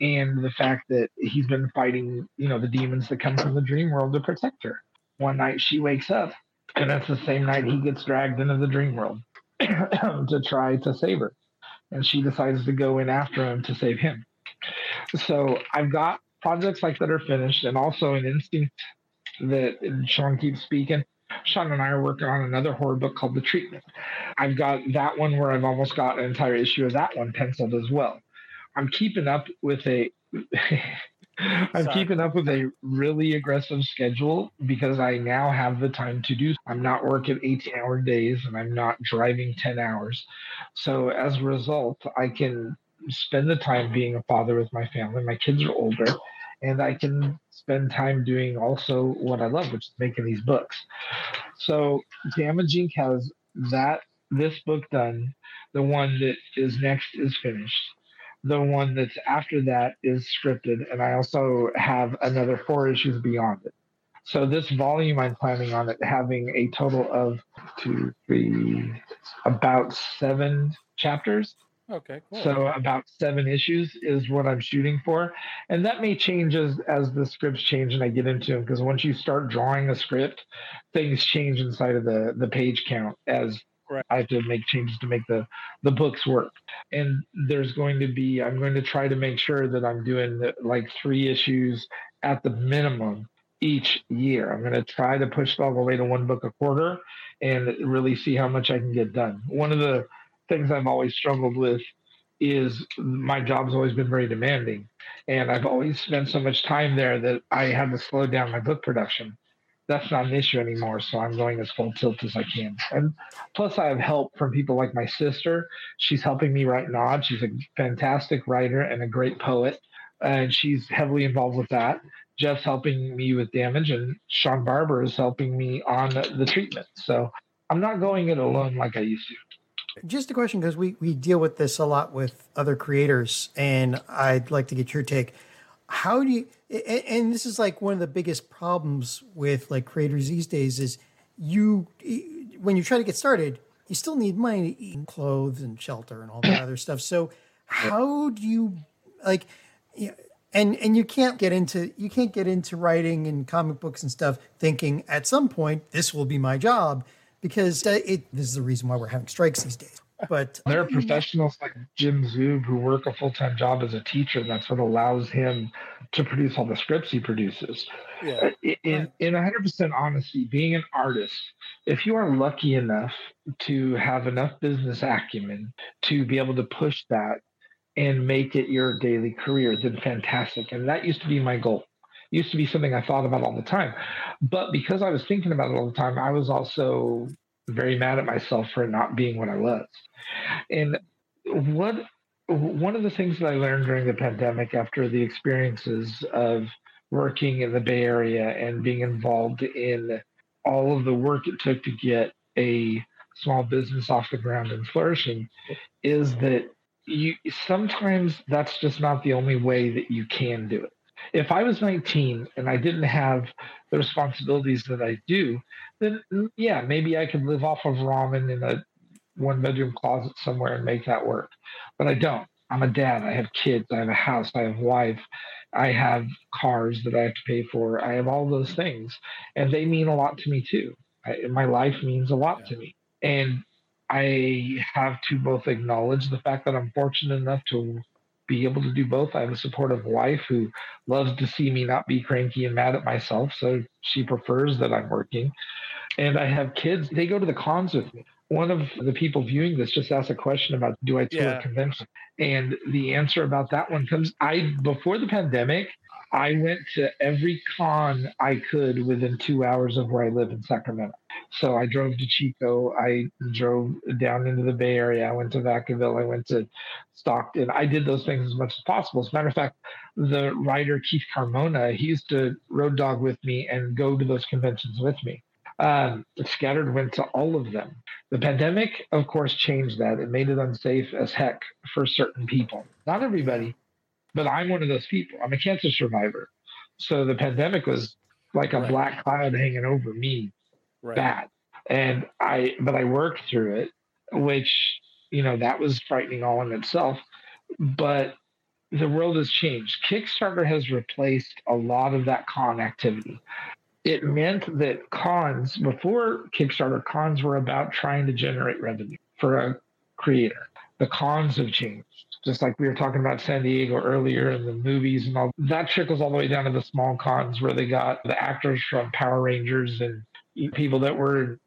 and the fact that he's been fighting, you know, the demons that come from the dream world to protect her. One night she wakes up. And that's the same night he gets dragged into the dream world to try to save her. And she decides to go in after him to save him. So I've got projects like that are finished, and also an Instinct that Sean keeps speaking. Sean and I are working on another horror book called The Treatment. I've got that one where I've almost got an entire issue of that one penciled as well. I'm keeping up with a... I'm Sorry. keeping up with a really aggressive schedule because I now have the time to do. I'm not working eighteen-hour days and I'm not driving ten hours. So as a result, I can spend the time being a father with my family. My kids are older and I can spend time doing also what I love, which is making these books. So Damage Incorporated has that this book done. The one that is next is finished. The one that's after that is scripted, and I also have another four issues beyond it. So this volume, I'm planning on it having a total of two, three, about seven chapters. Okay, cool. So about seven issues is what I'm shooting for. And that may change as, as the scripts change and I get into them, because once you start drawing a script, things change inside of the, the page count as right. I have to make changes to make the, the books work. And there's going to be, I'm going to try to make sure that I'm doing like three issues at the minimum each year. I'm going to try to push all the way to one book a quarter and really see how much I can get done. One of the things I've always struggled with is my job's always been very demanding, and I've always spent so much time there that I had to slow down my book production. That's not an issue anymore, so I'm going as full tilt as I can. And plus, I have help from people like my sister. She's helping me write Nod. She's a fantastic writer and a great poet, and she's heavily involved with that. Jeff's helping me with Damage, and Sean Barber is helping me on the treatment. So I'm not going it alone like I used to. Just a question, because we, we deal with this a lot with other creators, and I'd like to get your take. How do you, and, and this is like one of the biggest problems with like creators these days is you, when you try to get started, you still need money to eat and clothes and shelter and all that other stuff. So how do you like, you know, And and you can't get into you can't get into writing and comic books and stuff thinking at some point this will be my job, because it this is the reason why we're having strikes these days. But there are professionals like Jim Zub who work a full-time job as a teacher, and that's what allows him to produce all the scripts he produces. Yeah. In in one hundred percent honesty, being an artist, if you are lucky enough to have enough business acumen to be able to push that and make it your daily career, then fantastic. And that used to be my goal. It used to be something I thought about all the time. But because I was thinking about it all the time, I was also very mad at myself for not being what I was. And what one of the things that I learned during the pandemic, after the experiences of working in the Bay Area and being involved in all of the work it took to get a small business off the ground and flourishing, is that You sometimes that's just not the only way that you can do it. If I was nineteen and I didn't have the responsibilities that I do, then yeah, maybe I could live off of ramen in a one bedroom closet somewhere and make that work. But I don't. I'm a dad. I have kids. I have a house. I have a wife. I have cars that I have to pay for. I have all those things, and they mean a lot to me too. I, my life means a lot yeah. to me. And I have to both acknowledge the fact that I'm fortunate enough to be able to do both. I have a supportive wife who loves to see me not be cranky and mad at myself, so she prefers that I'm working. And I have kids. They go to the cons with me. One of the people viewing this just asked a question about, do I tour yeah. a convention? And the answer about that one comes, I before the pandemic, I went to every con I could within two hours of where I live in Sacramento. So I drove to Chico. I drove down into the Bay Area. I went to Vacaville. I went to Stockton. I did those things as much as possible. As a matter of fact, the writer Keith Carmona, he used to road dog with me and go to those conventions with me. Um, Scattered went to all of them. The pandemic, of course, changed that. It made it unsafe as heck for certain people. Not everybody, but I'm one of those people. I'm a cancer survivor. So the pandemic was like a right. black cloud hanging over me. Right. Bad. And I, but I worked through it, which, you know, that was frightening all in itself. But the world has changed. Kickstarter has replaced a lot of that con activity. It meant that cons, before Kickstarter, cons were about trying to generate revenue for a creator. The cons have changed. Just like we were talking about San Diego earlier and the movies and all that trickles all the way down to the small cons where they got the actors from Power Rangers and people that were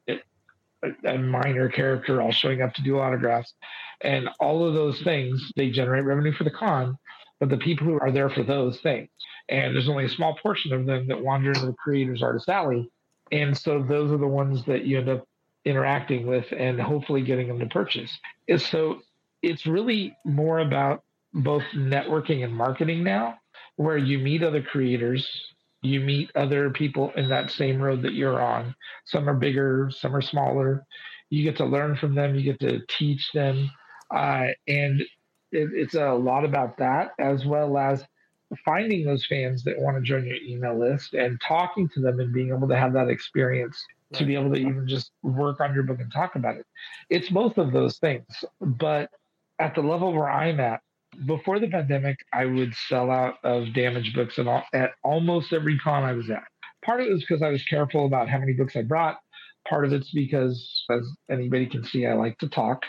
a minor character all showing up to do autographs. And all of those things, they generate revenue for the con, but the people who are there for those things. And there's only a small portion of them that wander into the creator's artist alley. And so those are the ones that you end up interacting with and hopefully getting them to purchase. And so it's really more about both networking and marketing now, where you meet other creators, you meet other people in that same road that you're on. Some are bigger, some are smaller. You get to learn from them. You get to teach them. Uh, and it, it's a lot about that, as well as finding those fans that want to join your email list and talking to them and being able to have that experience to be able to even just work on your book and talk about it. It's both of those things. But at the level where I'm at, before the pandemic, I would sell out of Damage books at, all, at almost every con I was at. Part of it was because I was careful about how many books I brought. Part of it's because, as anybody can see, I like to talk.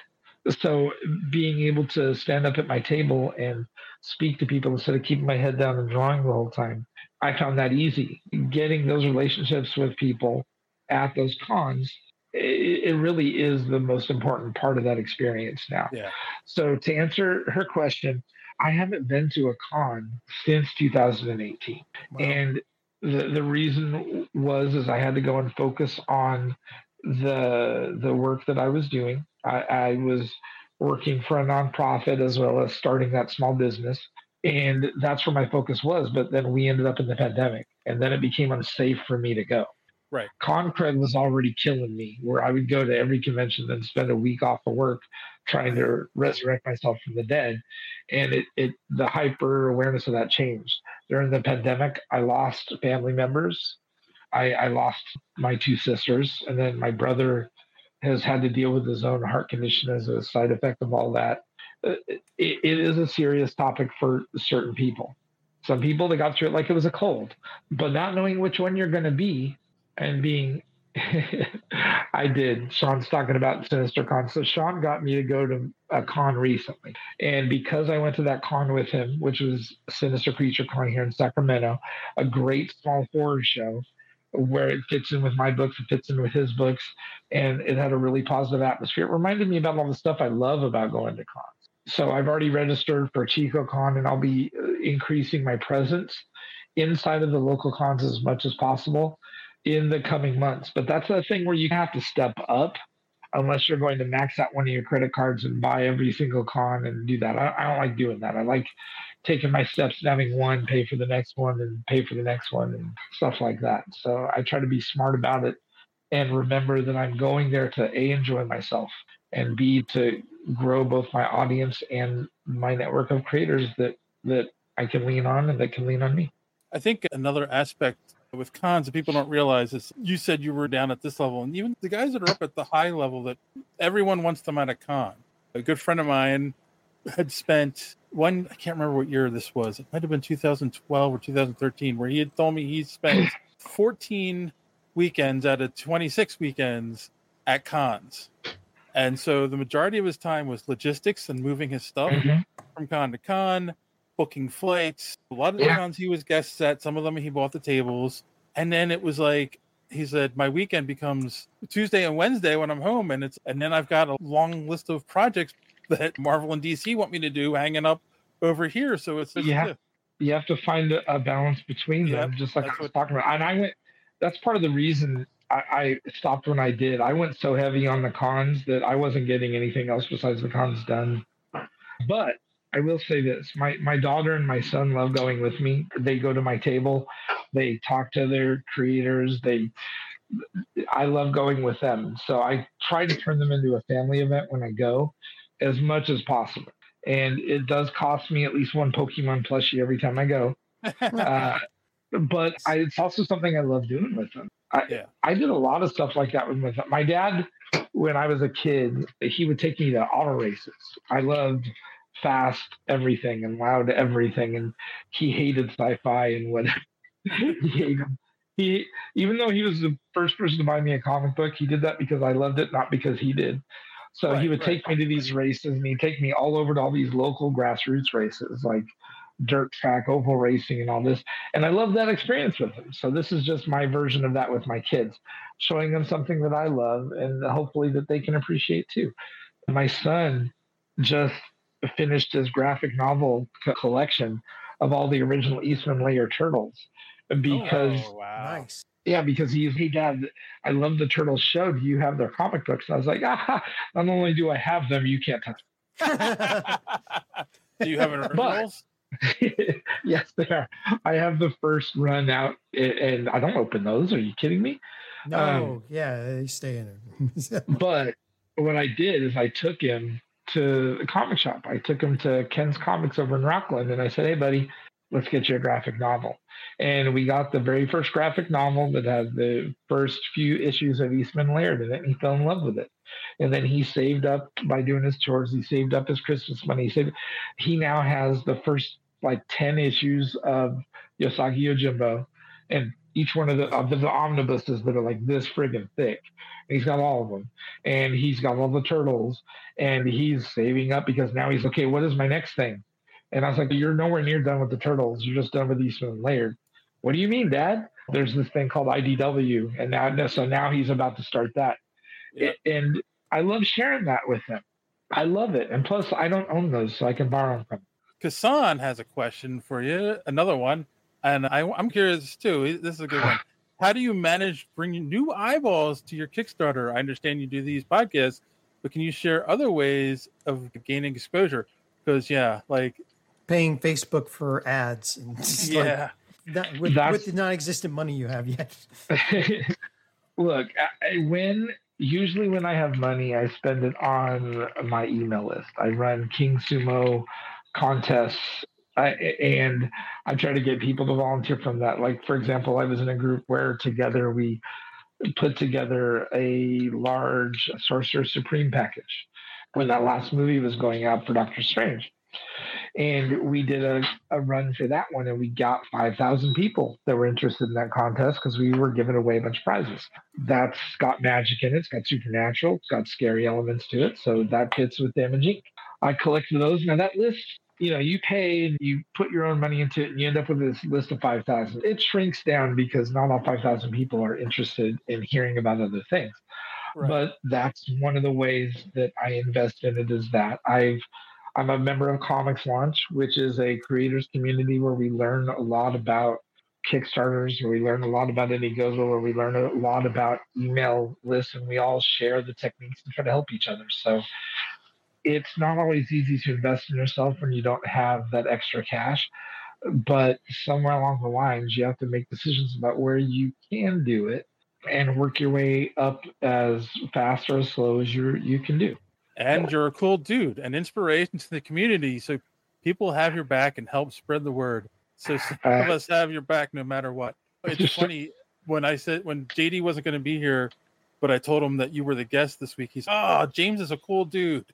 So being able to stand up at my table and speak to people instead of keeping my head down and drawing the whole time, I found that easy. Getting those relationships with people at those cons, it really is the most important part of that experience now. Yeah. So to answer her question, I haven't been to a con since two thousand eighteen. Wow. And the the reason was is I had to go and focus on the the work that I was doing. I, I was working for a nonprofit as well as starting that small business. And that's where my focus was. But then we ended up in the pandemic, and then it became unsafe for me to go. Right. Concred was already killing me, where I would go to every convention and spend a week off of work trying to resurrect myself from the dead. And it, it the hyper awareness of that changed. During the pandemic, I lost family members. I, I lost my two sisters, and then my brother has had to deal with his own heart condition as a side effect of all that. It, it is a serious topic for certain people. Some people, they got through it like it was a cold, but not knowing which one you're going to be. And being, I did. Sean's talking about Sinister Con. So Sean got me to go to a con recently. And because I went to that con with him, which was Sinister Creature Con here in Sacramento, a great small horror show where it fits in with my books, it fits in with his books, and it had a really positive atmosphere. It reminded me about all the stuff I love about going to cons. So I've already registered for Chico Con, and I'll be increasing my presence inside of the local cons as much as possible in the coming months. But that's the thing where you have to step up unless you're going to max out one of your credit cards and buy every single con and do that. I, I don't like doing that. I like taking my steps and having one, pay for the next one and pay for the next one and stuff like that. So I try to be smart about it and remember that I'm going there to A, enjoy myself, and B, to grow both my audience and my network of creators that, that I can lean on and that can lean on me. I think another aspect with cons that people don't realize is, you said you were down at this level, and even the guys that are up at the high level, that everyone wants them at a con. A good friend of mine had spent one, I can't remember what year this was. It might have been two thousand twelve or two thousand thirteen, where he had told me he spent fourteen weekends out of twenty-six weekends at cons. And so the majority of his time was logistics and moving his stuff mm-hmm. from con to con, booking flights. A lot of the yeah. cons he was guests at, some of them he bought the tables. And then it was like, he said, my weekend becomes Tuesday and Wednesday when I'm home. And it's, and then I've got a long list of projects that Marvel and D C want me to do hanging up over here. So it's, you have, you have to find a balance between yep, them, just like I was talking about. And I went, that's part of the reason I, I stopped when I did. I went so heavy on the cons that I wasn't getting anything else besides the cons done. But I will say this, my, my daughter and my son love going with me. They go to my table, they talk to their creators, they, I love going with them. So I try to turn them into a family event when I go as much as possible. And it does cost me at least one Pokemon plushie every time I go. uh, but I, it's also something I love doing with them. I, yeah. I did a lot of stuff like that with my, my dad. When I was a kid, he would take me to auto races. I loved fast everything and loud everything, and he hated sci-fi and whatever. he, hated, he even though he was the first person to buy me a comic book, he did that because I loved it, not because he did. So right, he would right. take me to these races, and he'd take me all over to all these local grassroots races, like dirt track, oval racing, and all this. And I love that experience with him. So this is just my version of that with my kids, showing them something that I love and hopefully that they can appreciate too. My son just finished his graphic novel co- collection of all the original Eastman Laird Turtles, because oh, wow. nice. yeah, because he's he dad, I love the Turtles show. Do you have their comic books? And I was like, ah, not only do I have them, you can't touch them. Do you have an originals? Yes, they are. I have the first run out, and I don't open those. Are you kidding me? No, um, yeah, they stay in there. But what I did is I took him to the comic shop. I took him to Ken's Comics over in Rockland, and I said, hey buddy, let's get you a graphic novel. And we got the very first graphic novel that had the first few issues of Eastman Laird in it, and he fell in love with it. And then he saved up by doing his chores. He saved up his Christmas money. He saved, he now has the first like ten issues of Yosagi Yojimbo, and each one of the, of the, the omnibuses that are like this friggin' thick. And he's got all of them. And he's got all the turtles. And he's saving up because now he's, okay, what is my next thing? And I was like, you're nowhere near done with the turtles. You're just done with Eastman Laird. What do you mean, Dad? There's this thing called I D W. And now, so now he's about to start that. Yeah. And I love sharing that with him. I love it. And plus, I don't own those, so I can borrow them from him. Kasan has a question for you, another one. And I, I'm curious, too. This is a good one. How do you manage bringing new eyeballs to your Kickstarter? I understand you do these podcasts, but can you share other ways of gaining exposure? Because, yeah, like... paying Facebook for ads. And yeah. Like, that, with, with the non-existent money you have yet. Look, I, when... usually when I have money, I spend it on my email list. I run King Sumo contests. I, and I try to get people to volunteer from that. Like, for example, I was in a group where together we put together a large Sorcerer Supreme package when that last movie was going out for Doctor Strange. And we did a, a run for that one, and we got five thousand people that were interested in that contest because we were giving away a bunch of prizes. That's got magic in it. It's got supernatural. It's got scary elements to it. So that fits with Damage Incorporated. I collected those. Now, that list... you know, you pay, you put your own money into it, and you end up with this list of five thousand. It shrinks down because not all five thousand people are interested in hearing about other things. Right. But that's one of the ways that I invest in it, is that I've, I'm a member of Comics Launch, which is a creators community where we learn a lot about Kickstarters, where we learn a lot about Indiegogo, where we learn a lot about email lists, and we all share the techniques and try to help each other. So it's not always easy to invest in yourself when you don't have that extra cash, but somewhere along the lines, you have to make decisions about where you can do it and work your way up as fast or as slow as you you can do. And you're a cool dude, an inspiration to the community, so people have your back and help spread the word. So some uh, of us have your back no matter what. It's funny, when I said, when J D wasn't going to be here, but I told him that you were the guest this week, he's, oh, James is a cool dude.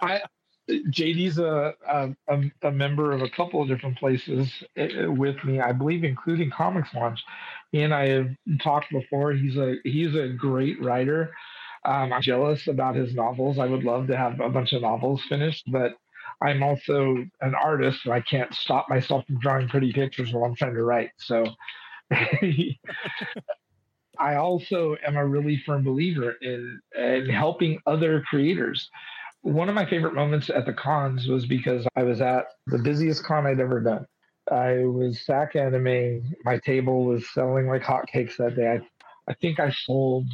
I, J D's a, a a member of a couple of different places with me, I believe, including Comics Launch. He and I have talked before. He's a he's a great writer. Um, I'm jealous about his novels. I would love to have a bunch of novels finished, but I'm also an artist, and I can't stop myself from drawing pretty pictures while I'm trying to write. So. I also am a really firm believer in, in helping other creators. One of my favorite moments at the cons was because I was at the busiest con I'd ever done. I was S A C Anime. My table was selling like hotcakes that day. I, I think I sold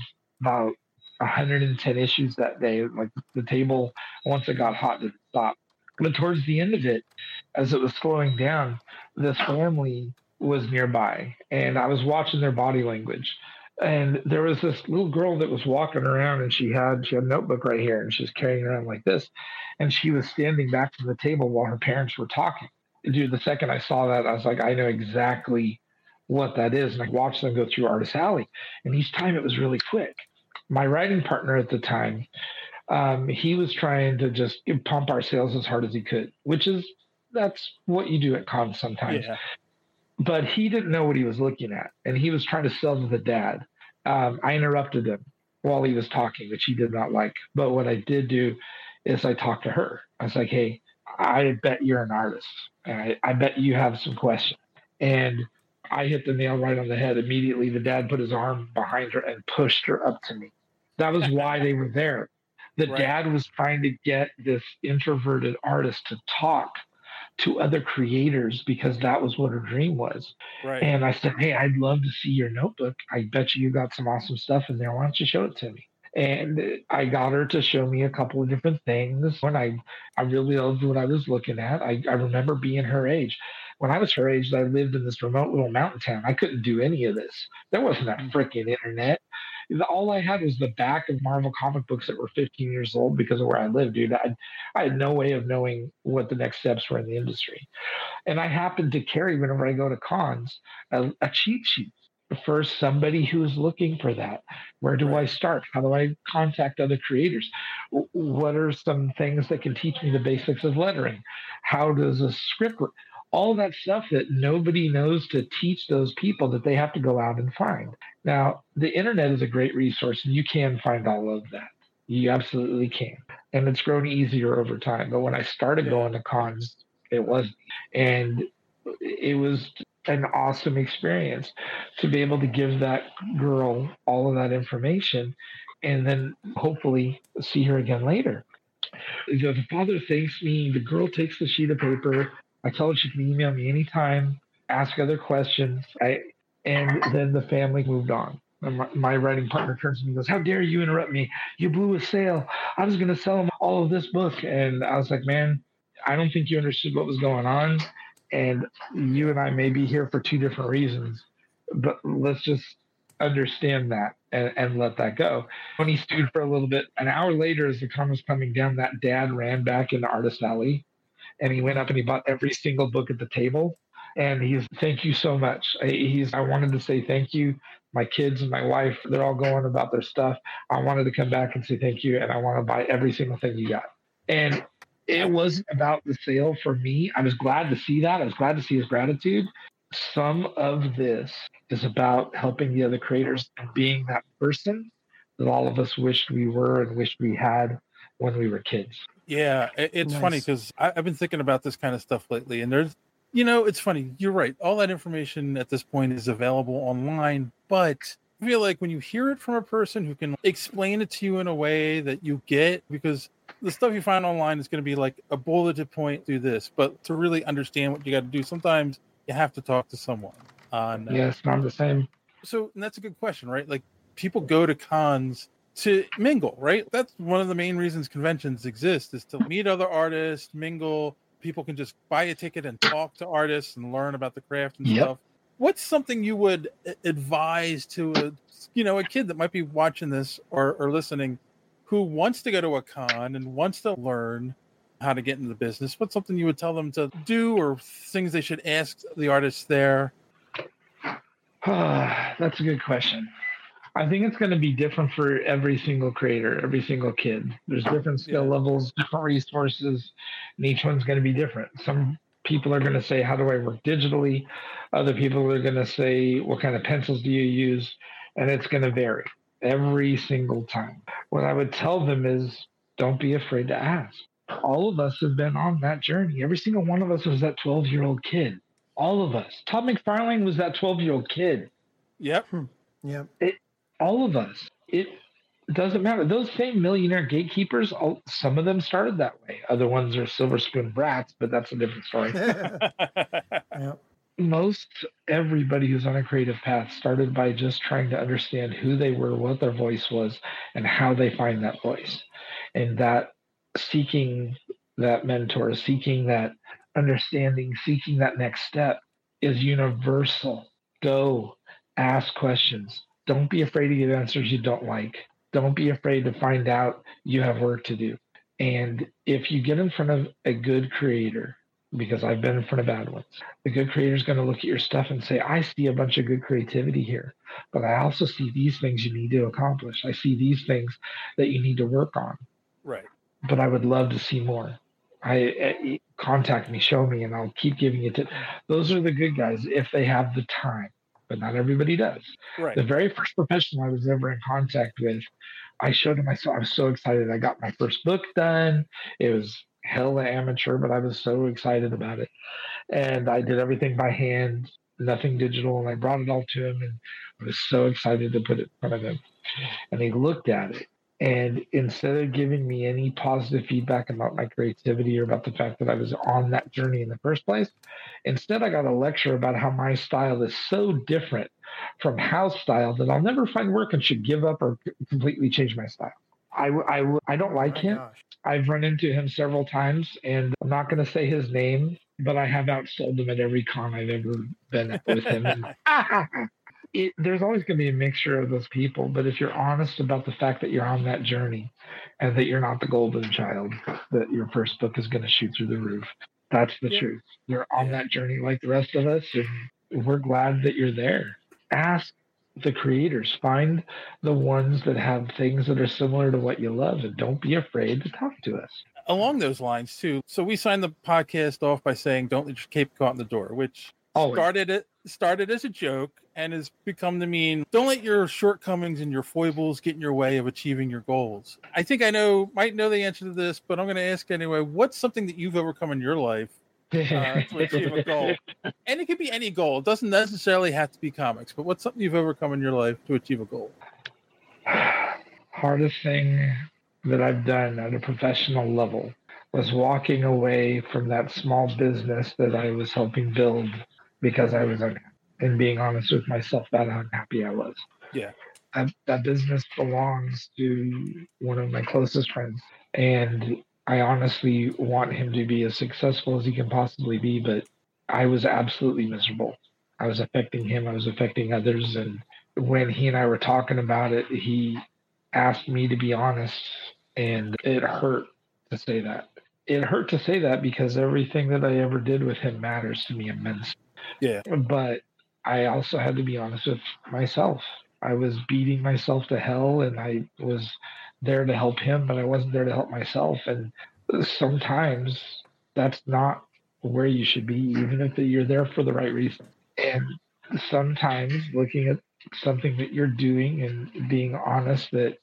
about one hundred ten issues that day. Like the table, once it got hot, didn't stop. But towards the end of it, as it was slowing down, this family was nearby, and I was watching their body language. And there was this little girl that was walking around, and she had she had a notebook right here, and she was carrying it around like this. And she was standing back from the table while her parents were talking. Dude, the second I saw that, I was like, I know exactly what that is. And I watched them go through Artist Alley. And each time it was really quick. My writing partner at the time, um, he was trying to just pump our sales as hard as he could, which is, that's what you do at cons sometimes. Yeah. But he didn't know what he was looking at, and he was trying to sell to the dad. Um, I interrupted him while he was talking, which he did not like. But what I did do is I talked to her. I was like, hey, I bet you're an artist. And I, I bet you have some questions. And I hit the nail right on the head. Immediately, the dad put his arm behind her and pushed her up to me. That was why they were there. The right. dad was trying to get this introverted artist to talk to other creators because that was what her dream was. Right. And I said, hey, I'd love to see your notebook. I bet you you got some awesome stuff in there. Why don't you show it to me? And I got her to show me a couple of different things. When I, I really loved what I was looking at. I, I remember being her age. When I was her age, I lived in this remote little mountain town. I couldn't do any of this. There wasn't that freaking internet. all I had was the back of Marvel comic books that were fifteen years old because of where I lived, dude. I, I had no way of knowing what the next steps were in the industry. And I happened to carry, whenever I go to cons, a, a cheat sheet for somebody who's looking for that. Where do right. I start? How do I contact other creators? What are some things that can teach me the basics of lettering? How does a script work? All that stuff that nobody knows to teach those people that they have to go out and find. Now, the internet is a great resource, and you can find all of that. You absolutely can. And it's grown easier over time. But when I started going to cons, it wasn't. And it was an awesome experience to be able to give that girl all of that information and then hopefully see her again later. The father thanks me. The girl takes the sheet of paper. I tell her she can email me anytime, ask other questions. I, and then the family moved on. And my, my writing partner turns to me and goes, "How dare you interrupt me? You blew a sale. I was going to sell them all of this book." And I was like, "Man, I don't think you understood what was going on. And you and I may be here for two different reasons, but let's just understand that and, and let that go." When he stewed for a little bit, an hour later, as the con was coming down, that dad ran back into Artist Alley. And he went up and he bought every single book at the table. And he's, "Thank you so much. I, he's, I wanted to say thank you. My kids and my wife, they're all going about their stuff. I wanted to come back and say thank you. And I want to buy every single thing you got." And it wasn't about the sale for me. I was glad to see that. I was glad to see his gratitude. Some of this is about helping the other creators and being that person that all of us wished we were and wished we had when we were kids. Yeah, it's nice. Funny because I've been thinking about this kind of stuff lately, and there's, you know, it's funny. You're right. All that information at this point is available online, but I feel like when you hear it from a person who can explain it to you in a way that you get, because the stuff you find online is going to be like a bulleted point, do this, but to really understand what you got to do, sometimes you have to talk to someone. On uh, yes, I'm the same. So and that's a good question, right? Like people go to cons to mingle, right? That's one of the main reasons conventions exist, is to meet other artists, mingle. People can just buy a ticket and talk to artists and learn about the craft and yep. stuff. What's something you would advise to a, you know, a kid that might be watching this or, or listening who wants to go to a con and wants to learn how to get into the business? What's something you would tell them to do or things they should ask the artists there? That's a good question. I think it's going to be different for every single creator, every single kid. There's different skill yeah. levels, different resources, and each one's going to be different. Some people are going to say, "How do I work digitally?" Other people are going to say, "What kind of pencils do you use?" And it's going to vary every single time. What I would tell them is, don't be afraid to ask. All of us have been on that journey. Every single one of us was that twelve-year-old kid. All of us. Todd McFarlane was that twelve-year-old kid. Yep. Yep. It, All of us. It doesn't matter. Those same millionaire gatekeepers, all, some of them started that way. Other ones are silver spoon brats, but that's a different story. yeah. Most everybody who's on a creative path started by just trying to understand who they were, what their voice was, and how they find that voice. And that seeking that mentor, seeking that understanding, seeking that next step is universal. Go ask questions. Don't be afraid to get answers you don't like. Don't be afraid to find out you have work to do. And if you get in front of a good creator, because I've been in front of bad ones, the good creator is going to look at your stuff and say, "I see a bunch of good creativity here, but I also see these things you need to accomplish. I see these things that you need to work on. Right. But I would love to see more. I, I contact me, show me, and I'll keep giving it to." Those are the good guys if they have the time. But not everybody does. Right. The very first professional I was ever in contact with, I showed him myself. I was so excited. I got my first book done. It was hella amateur, but I was so excited about it. And I did everything by hand, nothing digital. And I brought it all to him. And I was so excited to put it in front of him. And he looked at it. And instead of giving me any positive feedback about my creativity or about the fact that I was on that journey in the first place, instead I got a lecture about how my style is so different from house style that I'll never find work and should give up or completely change my style. I, I, I don't like him. Gosh. I've run into him several times, and I'm not going to say his name, but I have outsold him at every con I've ever been at with him. it, there's always going to be a mixture of those people, but if you're honest about the fact that you're on that journey and that you're not the golden child, that your first book is going to shoot through the roof, that's the yeah. truth. You're on that journey like the rest of us, and we're glad that you're there. Ask the creators. Find the ones that have things that are similar to what you love, and don't be afraid to talk to us. Along those lines, too, so we signed the podcast off by saying, don't let your cape go out in the door, which Always. started it started as a joke and has become to mean, don't let your shortcomings and your foibles get in your way of achieving your goals. I think I know, might know the answer to this, but I'm going to ask anyway, what's something that you've overcome in your life Uh, to achieve a goal? And it could be any goal. It doesn't necessarily have to be comics, but what's something you've overcome in your life to achieve a goal? Hardest thing that I've done at a professional level was walking away from that small business that I was helping build because I was unhappy, and being honest with myself about how unhappy I was. Yeah. I, that business belongs to one of my closest friends, and I honestly want him to be as successful as he can possibly be, but I was absolutely miserable. I was affecting him. I was affecting others. And when he and I were talking about it, he asked me to be honest, and it hurt to say that. It hurt to say that because everything that I ever did with him matters to me immensely. Yeah. But I also had to be honest with myself. I was beating myself to hell, and I was there to help him, but I wasn't there to help myself. And sometimes that's not where you should be, even if you're there for the right reason. And sometimes looking at something that you're doing and being honest that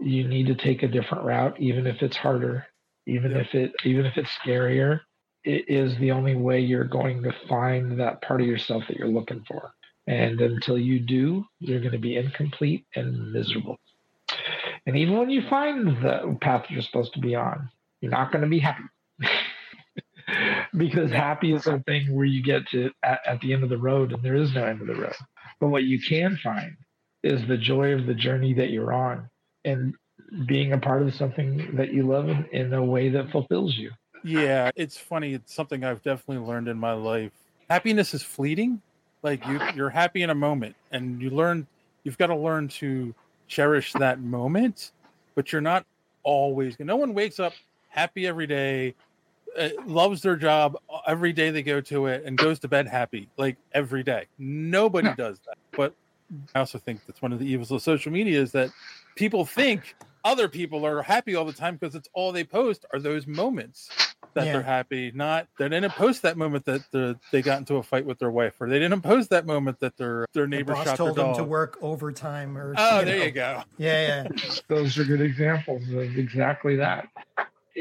you need to take a different route, even if it's harder, even yeah. if it, even if it's scarier, it is the only way you're going to find that part of yourself that you're looking for. And until you do, you're going to be incomplete and miserable. And even when you find the path you're supposed to be on, you're not going to be happy. Because happy is a thing where you get to at, at the end of the road, and there is no end of the road. But what you can find is the joy of the journey that you're on and being a part of something that you love in, in a way that fulfills you. Yeah, it's funny. It's something I've definitely learned in my life. Happiness is fleeting. Like you, you're happy in a moment, and you learn, you've got to learn to cherish that moment, but you're not always, no one wakes up happy every day, uh, loves their job every day they go to it, and goes to bed happy like every day. Nobody no. does that. But I also think that's one of the evils of social media, is that people think other people are happy all the time because it's all they post are those moments that yeah. they're happy. Not they didn't post that moment that they got into a fight with their wife, or they didn't post that moment that their their neighbor the shot told their dog. Them to work overtime. Or oh, you there know. You go. Yeah, yeah. Those are good examples of exactly that.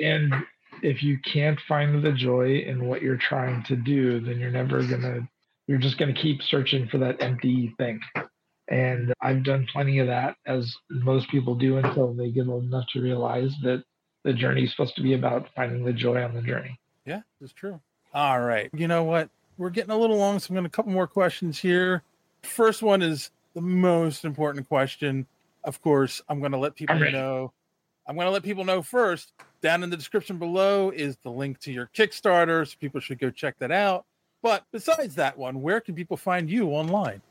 And if you can't find the joy in what you're trying to do, then you're never gonna. You're just gonna keep searching for that empty thing. And I've done plenty of that, as most people do, until they get old enough to realize that the journey is supposed to be about finding the joy on the journey. Yeah, that's true. All right. You know what? We're getting a little long, so I'm going to a couple more questions here. First one is the most important question. Of course, I'm going to let people know. I'm going to let people know first. Down in the description below is the link to your Kickstarter, so people should go check that out. But besides that one, where can people find you online?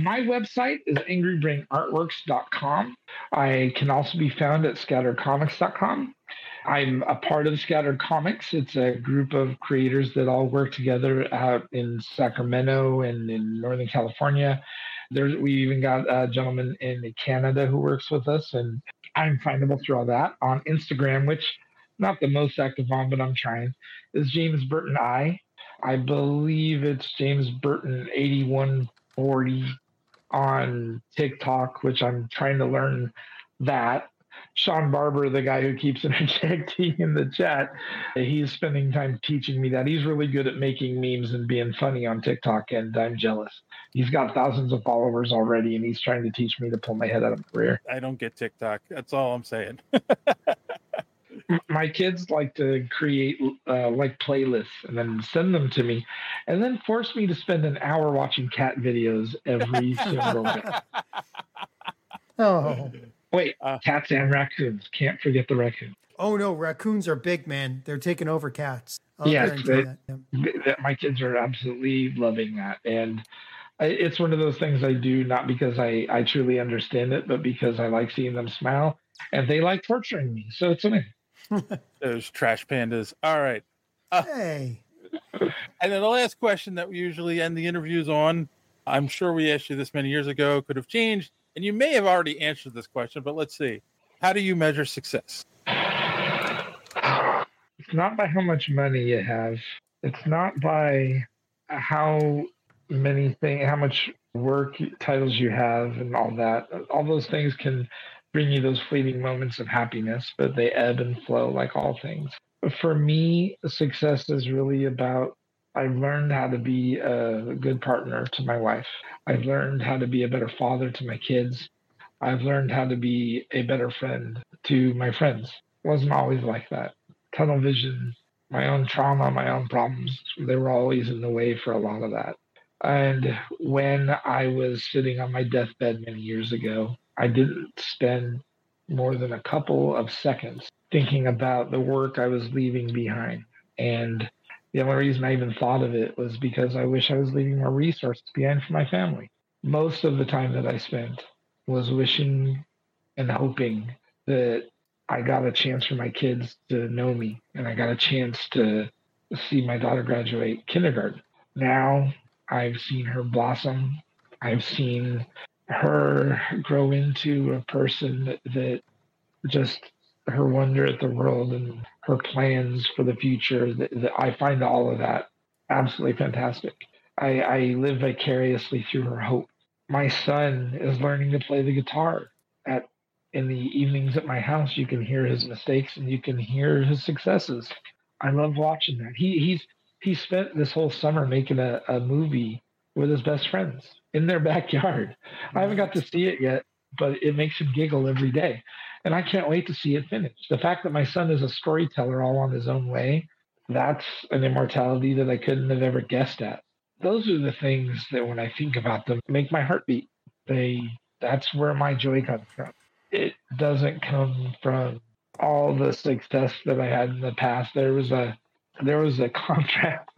My website is angry brain artworks dot com. I can also be found at scattered comics dot com. I'm a part of Scattered Comics. It's a group of creators that all work together out in Sacramento and in Northern California. There's, we even got a gentleman in Canada who works with us, and I'm findable through all that. On Instagram, which I'm not the most active on, but I'm trying, is James Burton I. I believe it's James Burton eighty-one forty. On TikTok, which I'm trying to learn that. Sean Barber, the guy who keeps interjecting in the chat, he's spending time teaching me that. He's really good at making memes and being funny on TikTok, and I'm jealous. He's got thousands of followers already, and he's trying to teach me to pull my head out of my rear. I don't get TikTok. That's all I'm saying. My kids like to create uh, like playlists and then send them to me, and then force me to spend an hour watching cat videos every single day. Oh, wait, uh, cats and raccoons. Can't forget the raccoon. Oh no, raccoons are big, man. They're taking over cats. Yes, yeah, that. Yeah. My kids are absolutely loving that, and I, it's one of those things I do not because I, I truly understand it, but because I like seeing them smile, and they like torturing me. So it's amazing. Those trash pandas. All right. Uh, hey. And then the last question that we usually end the interviews on, I'm sure we asked you this many years ago, could have changed, and you may have already answered this question, but let's see. How do you measure success? It's not by how much money you have. It's not by how many things, how much work titles you have and all that. All those things can bring you those fleeting moments of happiness, but they ebb and flow like all things. For me, success is really about, I've learned how to be a good partner to my wife. I've learned how to be a better father to my kids. I've learned how to be a better friend to my friends. It wasn't always like that. Tunnel vision, my own trauma, my own problems, they were always in the way for a lot of that. And when I was sitting on my deathbed many years ago, I didn't spend more than a couple of seconds thinking about the work I was leaving behind. And the only reason I even thought of it was because I wish I was leaving more resources behind for my family. Most of the time that I spent was wishing and hoping that I got a chance for my kids to know me, and I got a chance to see my daughter graduate kindergarten. Now I've seen her blossom. I've seen her grow into a person that, that just her wonder at the world and her plans for the future, that, that I find all of that absolutely fantastic. I, I live vicariously through her hope. My son is learning to play the guitar. At in the evenings at my house, you can hear his mistakes and you can hear his successes. I love watching that. He he's he spent this whole summer making a, a movie with his best friends in their backyard. I haven't got to see it yet, but it makes him giggle every day. And I can't wait to see it finished. The fact that my son is a storyteller all on his own way, that's an immortality that I couldn't have ever guessed at. Those are the things that when I think about them, make my heart beat. They, that's where my joy comes from. It doesn't come from all the success that I had in the past. There was a there was a contract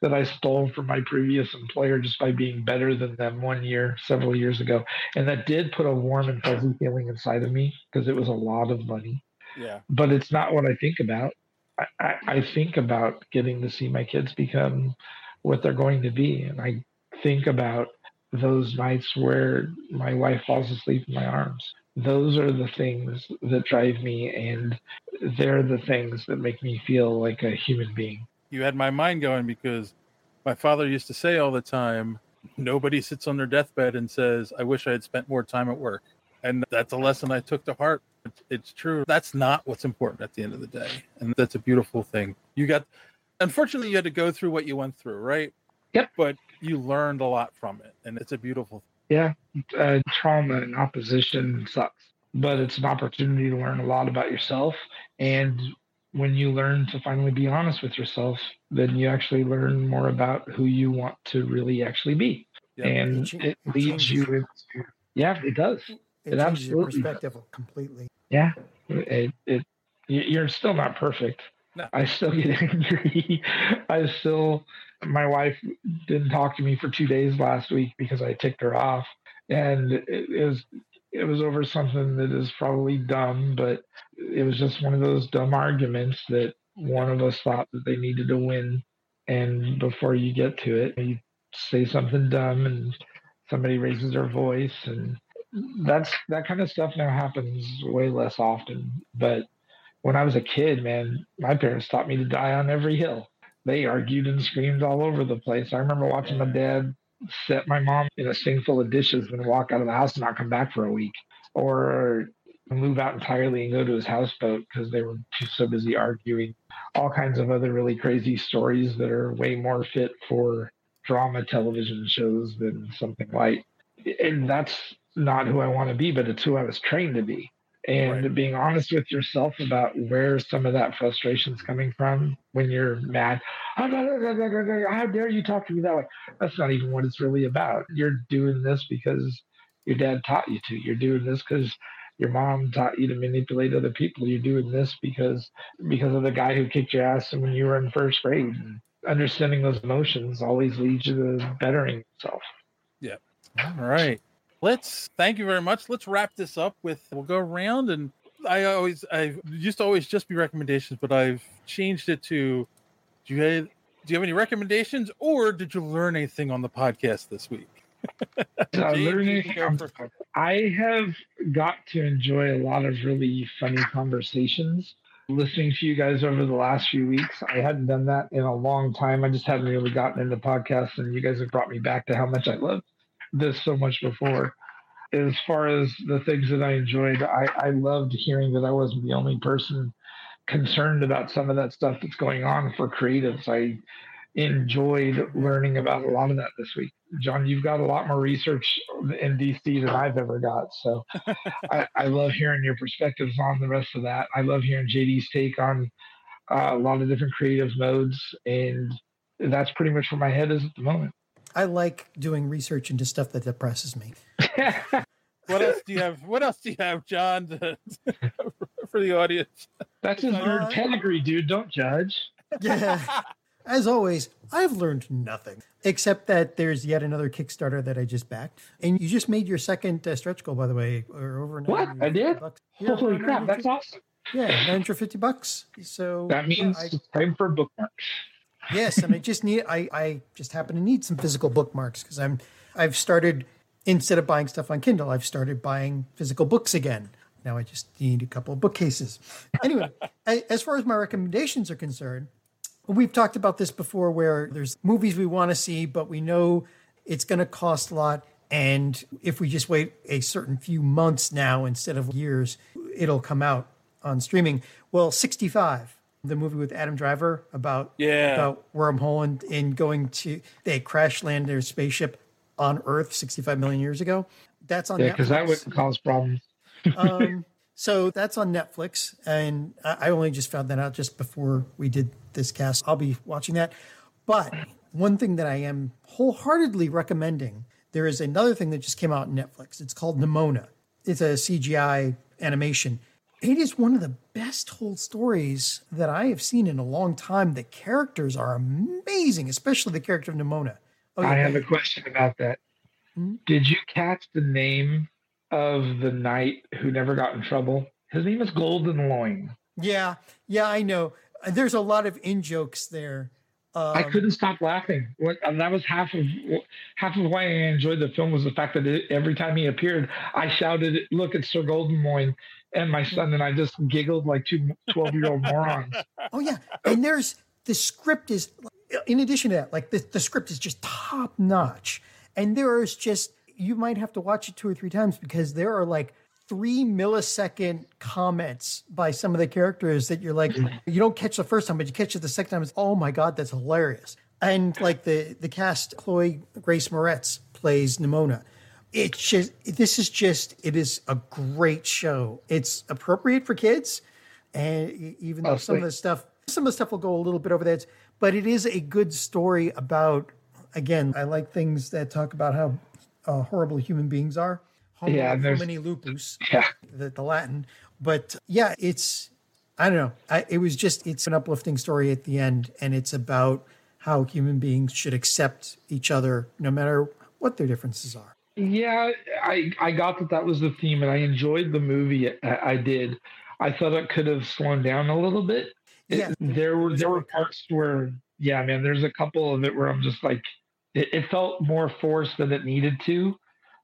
that I stole from my previous employer just by being better than them one year, several years ago. And that did put a warm and fuzzy feeling inside of me because it was a lot of money. Yeah. But it's not what I think about. I, I, I think about getting to see my kids become what they're going to be. And I think about those nights where my wife falls asleep in my arms. Those are the things that drive me, and they're the things that make me feel like a human being. You had my mind going because my father used to say all the time, nobody sits on their deathbed and says, I wish I had spent more time at work. And that's a lesson I took to heart. It's true. That's not what's important at the end of the day. And that's a beautiful thing. You got, unfortunately, you had to go through what you went through, right? Yep. But you learned a lot from it, and it's a beautiful thing. Yeah, uh, trauma and opposition sucks, but it's an opportunity to learn a lot about yourself. And when you learn to finally be honest with yourself, then you actually learn more about who you want to really actually be. Yeah, and it, it leads you into, yeah, it does. It, it absolutely perspective does. Completely. Yeah, it, it, you're still not perfect. No. I still get angry. I still, my wife didn't talk to me for two days last week because I ticked her off. And it, it was it was over something that is probably dumb, but it was just one of those dumb arguments that one of us thought that they needed to win. And before you get to it, you say something dumb and somebody raises their voice. And that's that kind of stuff now happens way less often. But when I was a kid, man, my parents taught me to die on every hill. They argued and screamed all over the place. I remember watching my dad set my mom in a sink full of dishes and walk out of the house and not come back for a week, or move out entirely and go to his houseboat because they were so busy arguing. All kinds of other really crazy stories that are way more fit for drama television shows than something like. And that's not who I want to be, but it's who I was trained to be. And right. Being honest with yourself about where some of that frustration is coming from when you're mad. How dare you talk to me that way? That's not even what it's really about. You're doing this because your dad taught you to. You're doing this because your mom taught you to manipulate other people. You're doing this because because of the guy who kicked your ass when you were in first grade. And understanding those emotions always leads you to bettering yourself. Yeah. All right. Let's thank you very much. Let's wrap this up with, we'll go around, and I always, I used to always just be recommendations, but I've changed it to, do you have, do you have any recommendations, or did you learn anything on the podcast this week? Uh, learning, um, I have got to enjoy a lot of really funny conversations listening to you guys over the last few weeks. I hadn't done that in a long time. I just haven't really gotten into podcasts, and you guys have brought me back to how much I loved this so much before. As far as the things that I enjoyed, I, I loved hearing that I wasn't the only person concerned about some of that stuff that's going on for creatives. I enjoyed learning about a lot of that this week. John, you've got a lot more research in D C than I've ever got. So I, I love hearing your perspectives on the rest of that. I love hearing J D's take on uh, a lot of different creative modes. And that's pretty much where my head is at the moment. I like doing research into stuff that depresses me. What else do you have? What else do you have, John, to, for the audience? That's his nerd uh, pedigree, dude. Don't judge. Yeah. As always, I've learned nothing, except that there's yet another Kickstarter that I just backed. And you just made your second uh, stretch goal, by the way, or over. What? I did? Yeah, holy crap, that's awesome. Yeah, nine hundred fifty bucks. So that means yeah, I, it's time for bookmarks. Yes, and I just need, I, I just happen to need some physical bookmarks, because I'm, I've started, instead of buying stuff on Kindle, I've started buying physical books again. Now I just need a couple of bookcases. Anyway, I, as far as my recommendations are concerned, we've talked about this before, where there's movies we want to see, but we know it's going to cost a lot. And if we just wait a certain few months now instead of years, it'll come out on streaming. Well, sixty-five, the movie with Adam Driver about, yeah. about wormhole and, and going to, they crash land their spaceship on Earth sixty-five million years ago. That's on Netflix. Yeah, because that wouldn't cause problems. um, So that's on Netflix, and I only just found that out just before we did this cast. I'll be watching that. But one thing that I am wholeheartedly recommending, there is another thing that just came out on Netflix. It's called Nimona. It's a C G I animation. It is one of the best told stories that I have seen in a long time. The characters are amazing, especially the character of Nimona. Oh, yeah. I have a question about that. Hmm? Did you catch the name of the knight who never got in trouble? His name is Golden Loin. Yeah, yeah, I know. There's a lot of in jokes there. Um, I couldn't stop laughing. What, and that was half of half of why I enjoyed the film, was the fact that it, every time he appeared, I shouted, "Look, it's Sir Golden Loin!" And my son and I just giggled like two twelve-year-old morons. Oh yeah, and there's the script is, in addition to that, like the, the script is just top notch, and there is just. You might have to watch it two or three times, because there are like three millisecond comments by some of the characters that you're like, you don't catch the first time, but you catch it the second time. It's, oh my God, that's hilarious. And like the, the cast, Chloe Grace Moretz plays Nimona. It's just, this is just, it is a great show. It's appropriate for kids. And even though oh, some sweet. of the stuff, some of the stuff will go a little bit over that, but it is a good story about, again, I like things that talk about how, Uh, horrible human beings are. Homo yeah, homini lupus, yeah. the, the Latin. But yeah, it's, I don't know. I, it was just, it's an uplifting story at the end. And it's about how human beings should accept each other no matter what their differences are. Yeah, I, I got that that was the theme, and I enjoyed the movie. I, I did. I thought it could have slowed down a little bit. Yeah. It, there were there were parts where, yeah, man, there's a couple of it where I'm just like, it felt more forced than it needed to,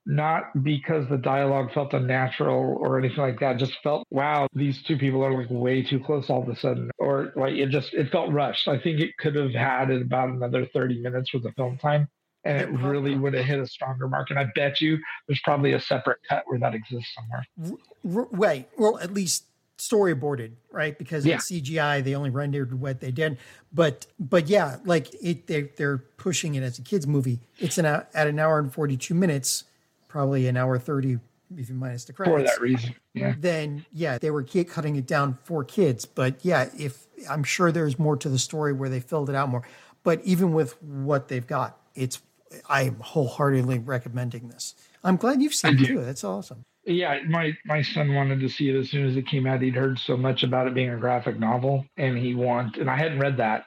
not because the dialogue felt unnatural or anything like that. It just felt, wow, these two people are like way too close all of a sudden, or like it just it felt rushed. I think it could have had about another thirty minutes worth of film time, and it really would have hit a stronger mark. And I bet you there's probably a separate cut where that exists somewhere. Right, well, at least storyboarded, right? Because yeah. in C G I, they only rendered what they did. But but yeah, like it, they, they're pushing it as a kid's movie. It's an at an hour and forty-two minutes, probably an hour thirty if you minus the credits. For that reason, yeah. Then yeah, they were kid cutting it down for kids. But yeah, if I'm sure there's more to the story where they filled it out more. But even with what they've got, it's I'm wholeheartedly recommending this. I'm glad you've seen it too. That's awesome. Yeah, my, my son wanted to see it as soon as it came out. He'd heard so much about it being a graphic novel, and he wanted, and I hadn't read that.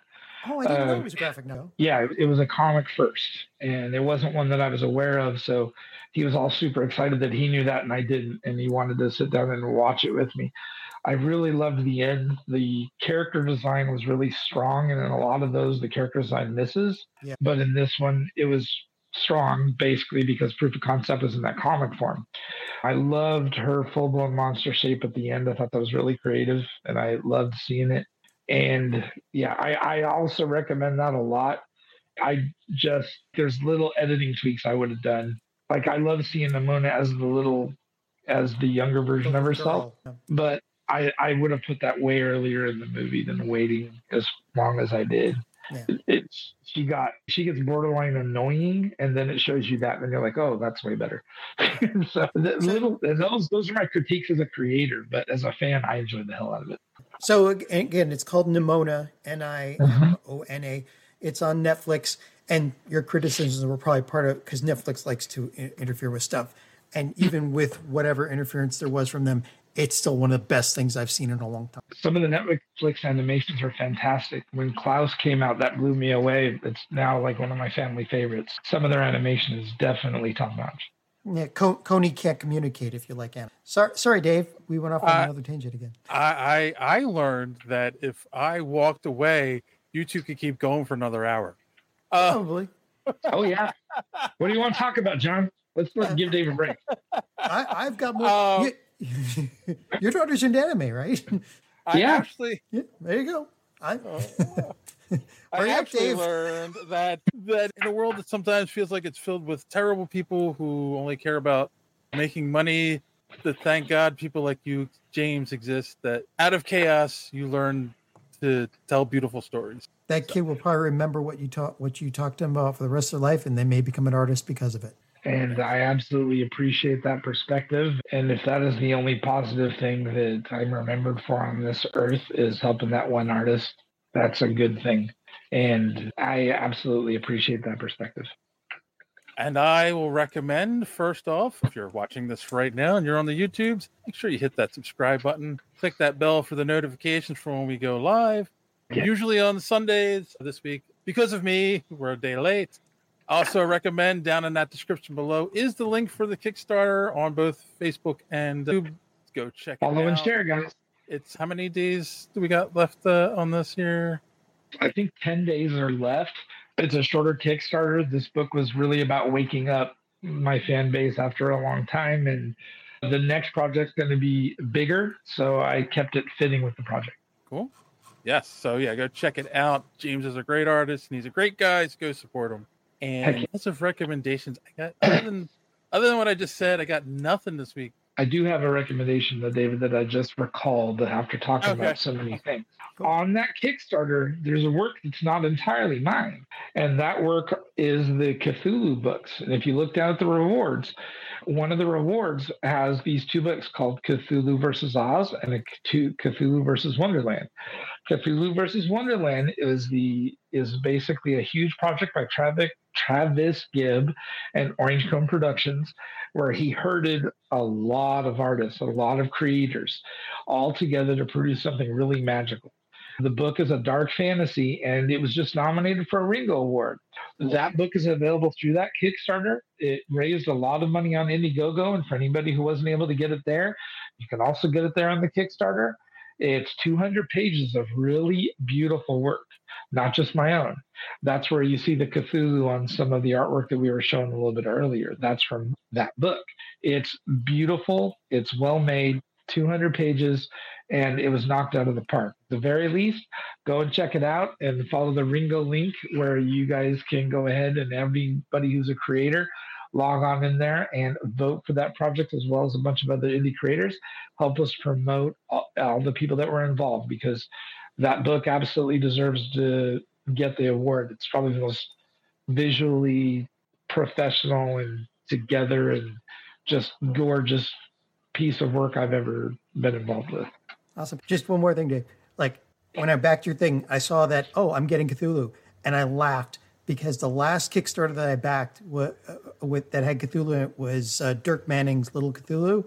Oh, I didn't uh, know it was a graphic novel. Yeah, it, it was a comic first, and there wasn't one that I was aware of. So he was all super excited that he knew that and I didn't, and he wanted to sit down and watch it with me. I really loved the end. The character design was really strong, and in a lot of those, the character design misses. Yeah. But in this one, it was strong, basically, because proof of concept was in that comic form. I loved her full-blown monster shape at the end. I thought that was really creative, and I loved seeing it. And yeah, I, I also recommend that a lot. I just, there's little editing tweaks I would have done. Like, I love seeing Nimona as the little, as the younger version of herself, but I, I would have put that way earlier in the movie than waiting as long as I did. Yeah. It, it's she got she gets borderline annoying, and then it shows you that, and you're like, oh, that's way better. so the little and those those are my critiques as a creator, but as a fan, I enjoyed the hell out of it. So again, it's called Nimona, N I M O N A. It's on Netflix, and your criticisms were probably part of, because Netflix likes to interfere with stuff, and even with whatever interference there was from them, it's still one of the best things I've seen in a long time. Some of the Netflix animations are fantastic. When Klaus came out, that blew me away. It's now like one of my family favorites. Some of their animation is definitely top-notch. Yeah, Coney can't communicate if you like anime. Sorry, sorry, Dave. We went off on uh, another tangent again. I, I I learned that if I walked away, you two could keep going for another hour. Uh, Probably. Oh, yeah. What do you want to talk about, John? Let's, let's give Dave a break. I, I've got more... Um, you, your daughter's in anime, right? I yeah. Actually, yeah, there you go. I, I actually learned that that in a world that sometimes feels like it's filled with terrible people who only care about making money, that thank God people like you, James, exist. That out of chaos, you learn to tell beautiful stories. That so. Kid will probably remember what you taught, what you talked to him about for the rest of their life, and they may become an artist because of it. And I absolutely appreciate that perspective. And if that is the only positive thing that I'm remembered for on this earth is helping that one artist, that's a good thing. And I absolutely appreciate that perspective. And I will recommend, first off, if you're watching this right now and you're on the YouTubes, make sure you hit that subscribe button. Click that bell for the notifications for when we go live. Yeah. Usually on Sundays this week. Because of me, we're a day late. Also recommend, down in that description below is the link for the Kickstarter on both Facebook and YouTube. Go check it out. Follow and share, guys. It's how many days do we got left uh, on this here? I think ten days are left. It's a shorter Kickstarter. This book was really about waking up my fan base after a long time, and the next project's going to be bigger, so I kept it fitting with the project. Cool. Yes. So yeah, go check it out. James is a great artist, and he's a great guy. So go support him. And lots of recommendations. I got other than, other than what I just said, I got nothing this week. I do have a recommendation, though, David, that I just recalled after talking okay. about so many things. Cool. On that Kickstarter, there's a work that's not entirely mine, and that work is the Cthulhu books. And if you look down at the rewards, one of the rewards has these two books called Cthulhu Versus Oz and a Cthulhu Versus Wonderland. Cthulhu Versus Wonderland is the is basically a huge project by Travis, Travis Gibb and Orange Comb Productions, where he herded a lot of artists, a lot of creators, all together to produce something really magical. The book is a dark fantasy, and it was just nominated for a Ringo Award. That book is available through that Kickstarter. It raised a lot of money on Indiegogo, and for anybody who wasn't able to get it there, you can also get it there on the Kickstarter. It's two hundred pages of really beautiful work, not just my own. That's where you see the Cthulhu on some of the artwork that we were showing a little bit earlier. That's from that book. It's beautiful. It's well-made, two hundred pages, and it was knocked out of the park. At the very least, go and check it out and follow the Ringo link where you guys can go ahead and everybody who's a creator log on in there and vote for that project, as well as a bunch of other indie creators. Help us promote all, all the people that were involved, because that book absolutely deserves to get the award. It's probably the most visually professional and together and just gorgeous piece of work I've ever been involved with. Awesome. Just one more thing, Dave. Like, when I backed your thing, I saw that, oh, I'm getting Cthulhu, and I laughed. Because the last Kickstarter that I backed with, uh, with that had Cthulhu in it was uh, Dirk Manning's Little Cthulhu.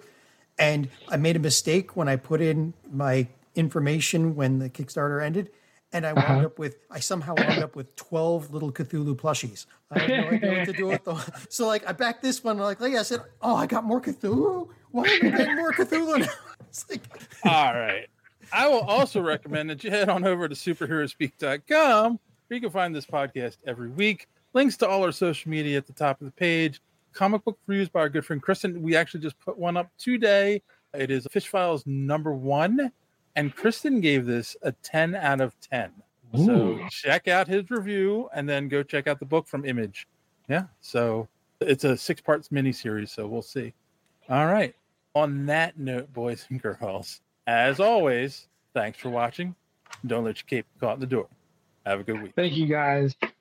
And I made a mistake when I put in my information when the Kickstarter ended. and I wound uh-huh. up with, I somehow wound up with twelve little Cthulhu plushies. I had no idea what to do with them. So like I backed this one, like, like I said, oh, I got more Cthulhu? Why am I getting more Cthulhu now? It's like, all right. I will also recommend that you head on over to superhero speak dot com, where you can find this podcast every week. Links to all our social media at the top of the page. Comic book reviews by our good friend Kristen. We actually just put one up today. It is Fish Files number one. And Kristen gave this a ten out of ten. Ooh. So check out his review and then go check out the book from Image. Yeah. So it's a six parts miniseries. So we'll see. All right. On that note, boys and girls, as always, thanks for watching. Don't let your cape be caught in the door. Have a good week. Thank you, guys.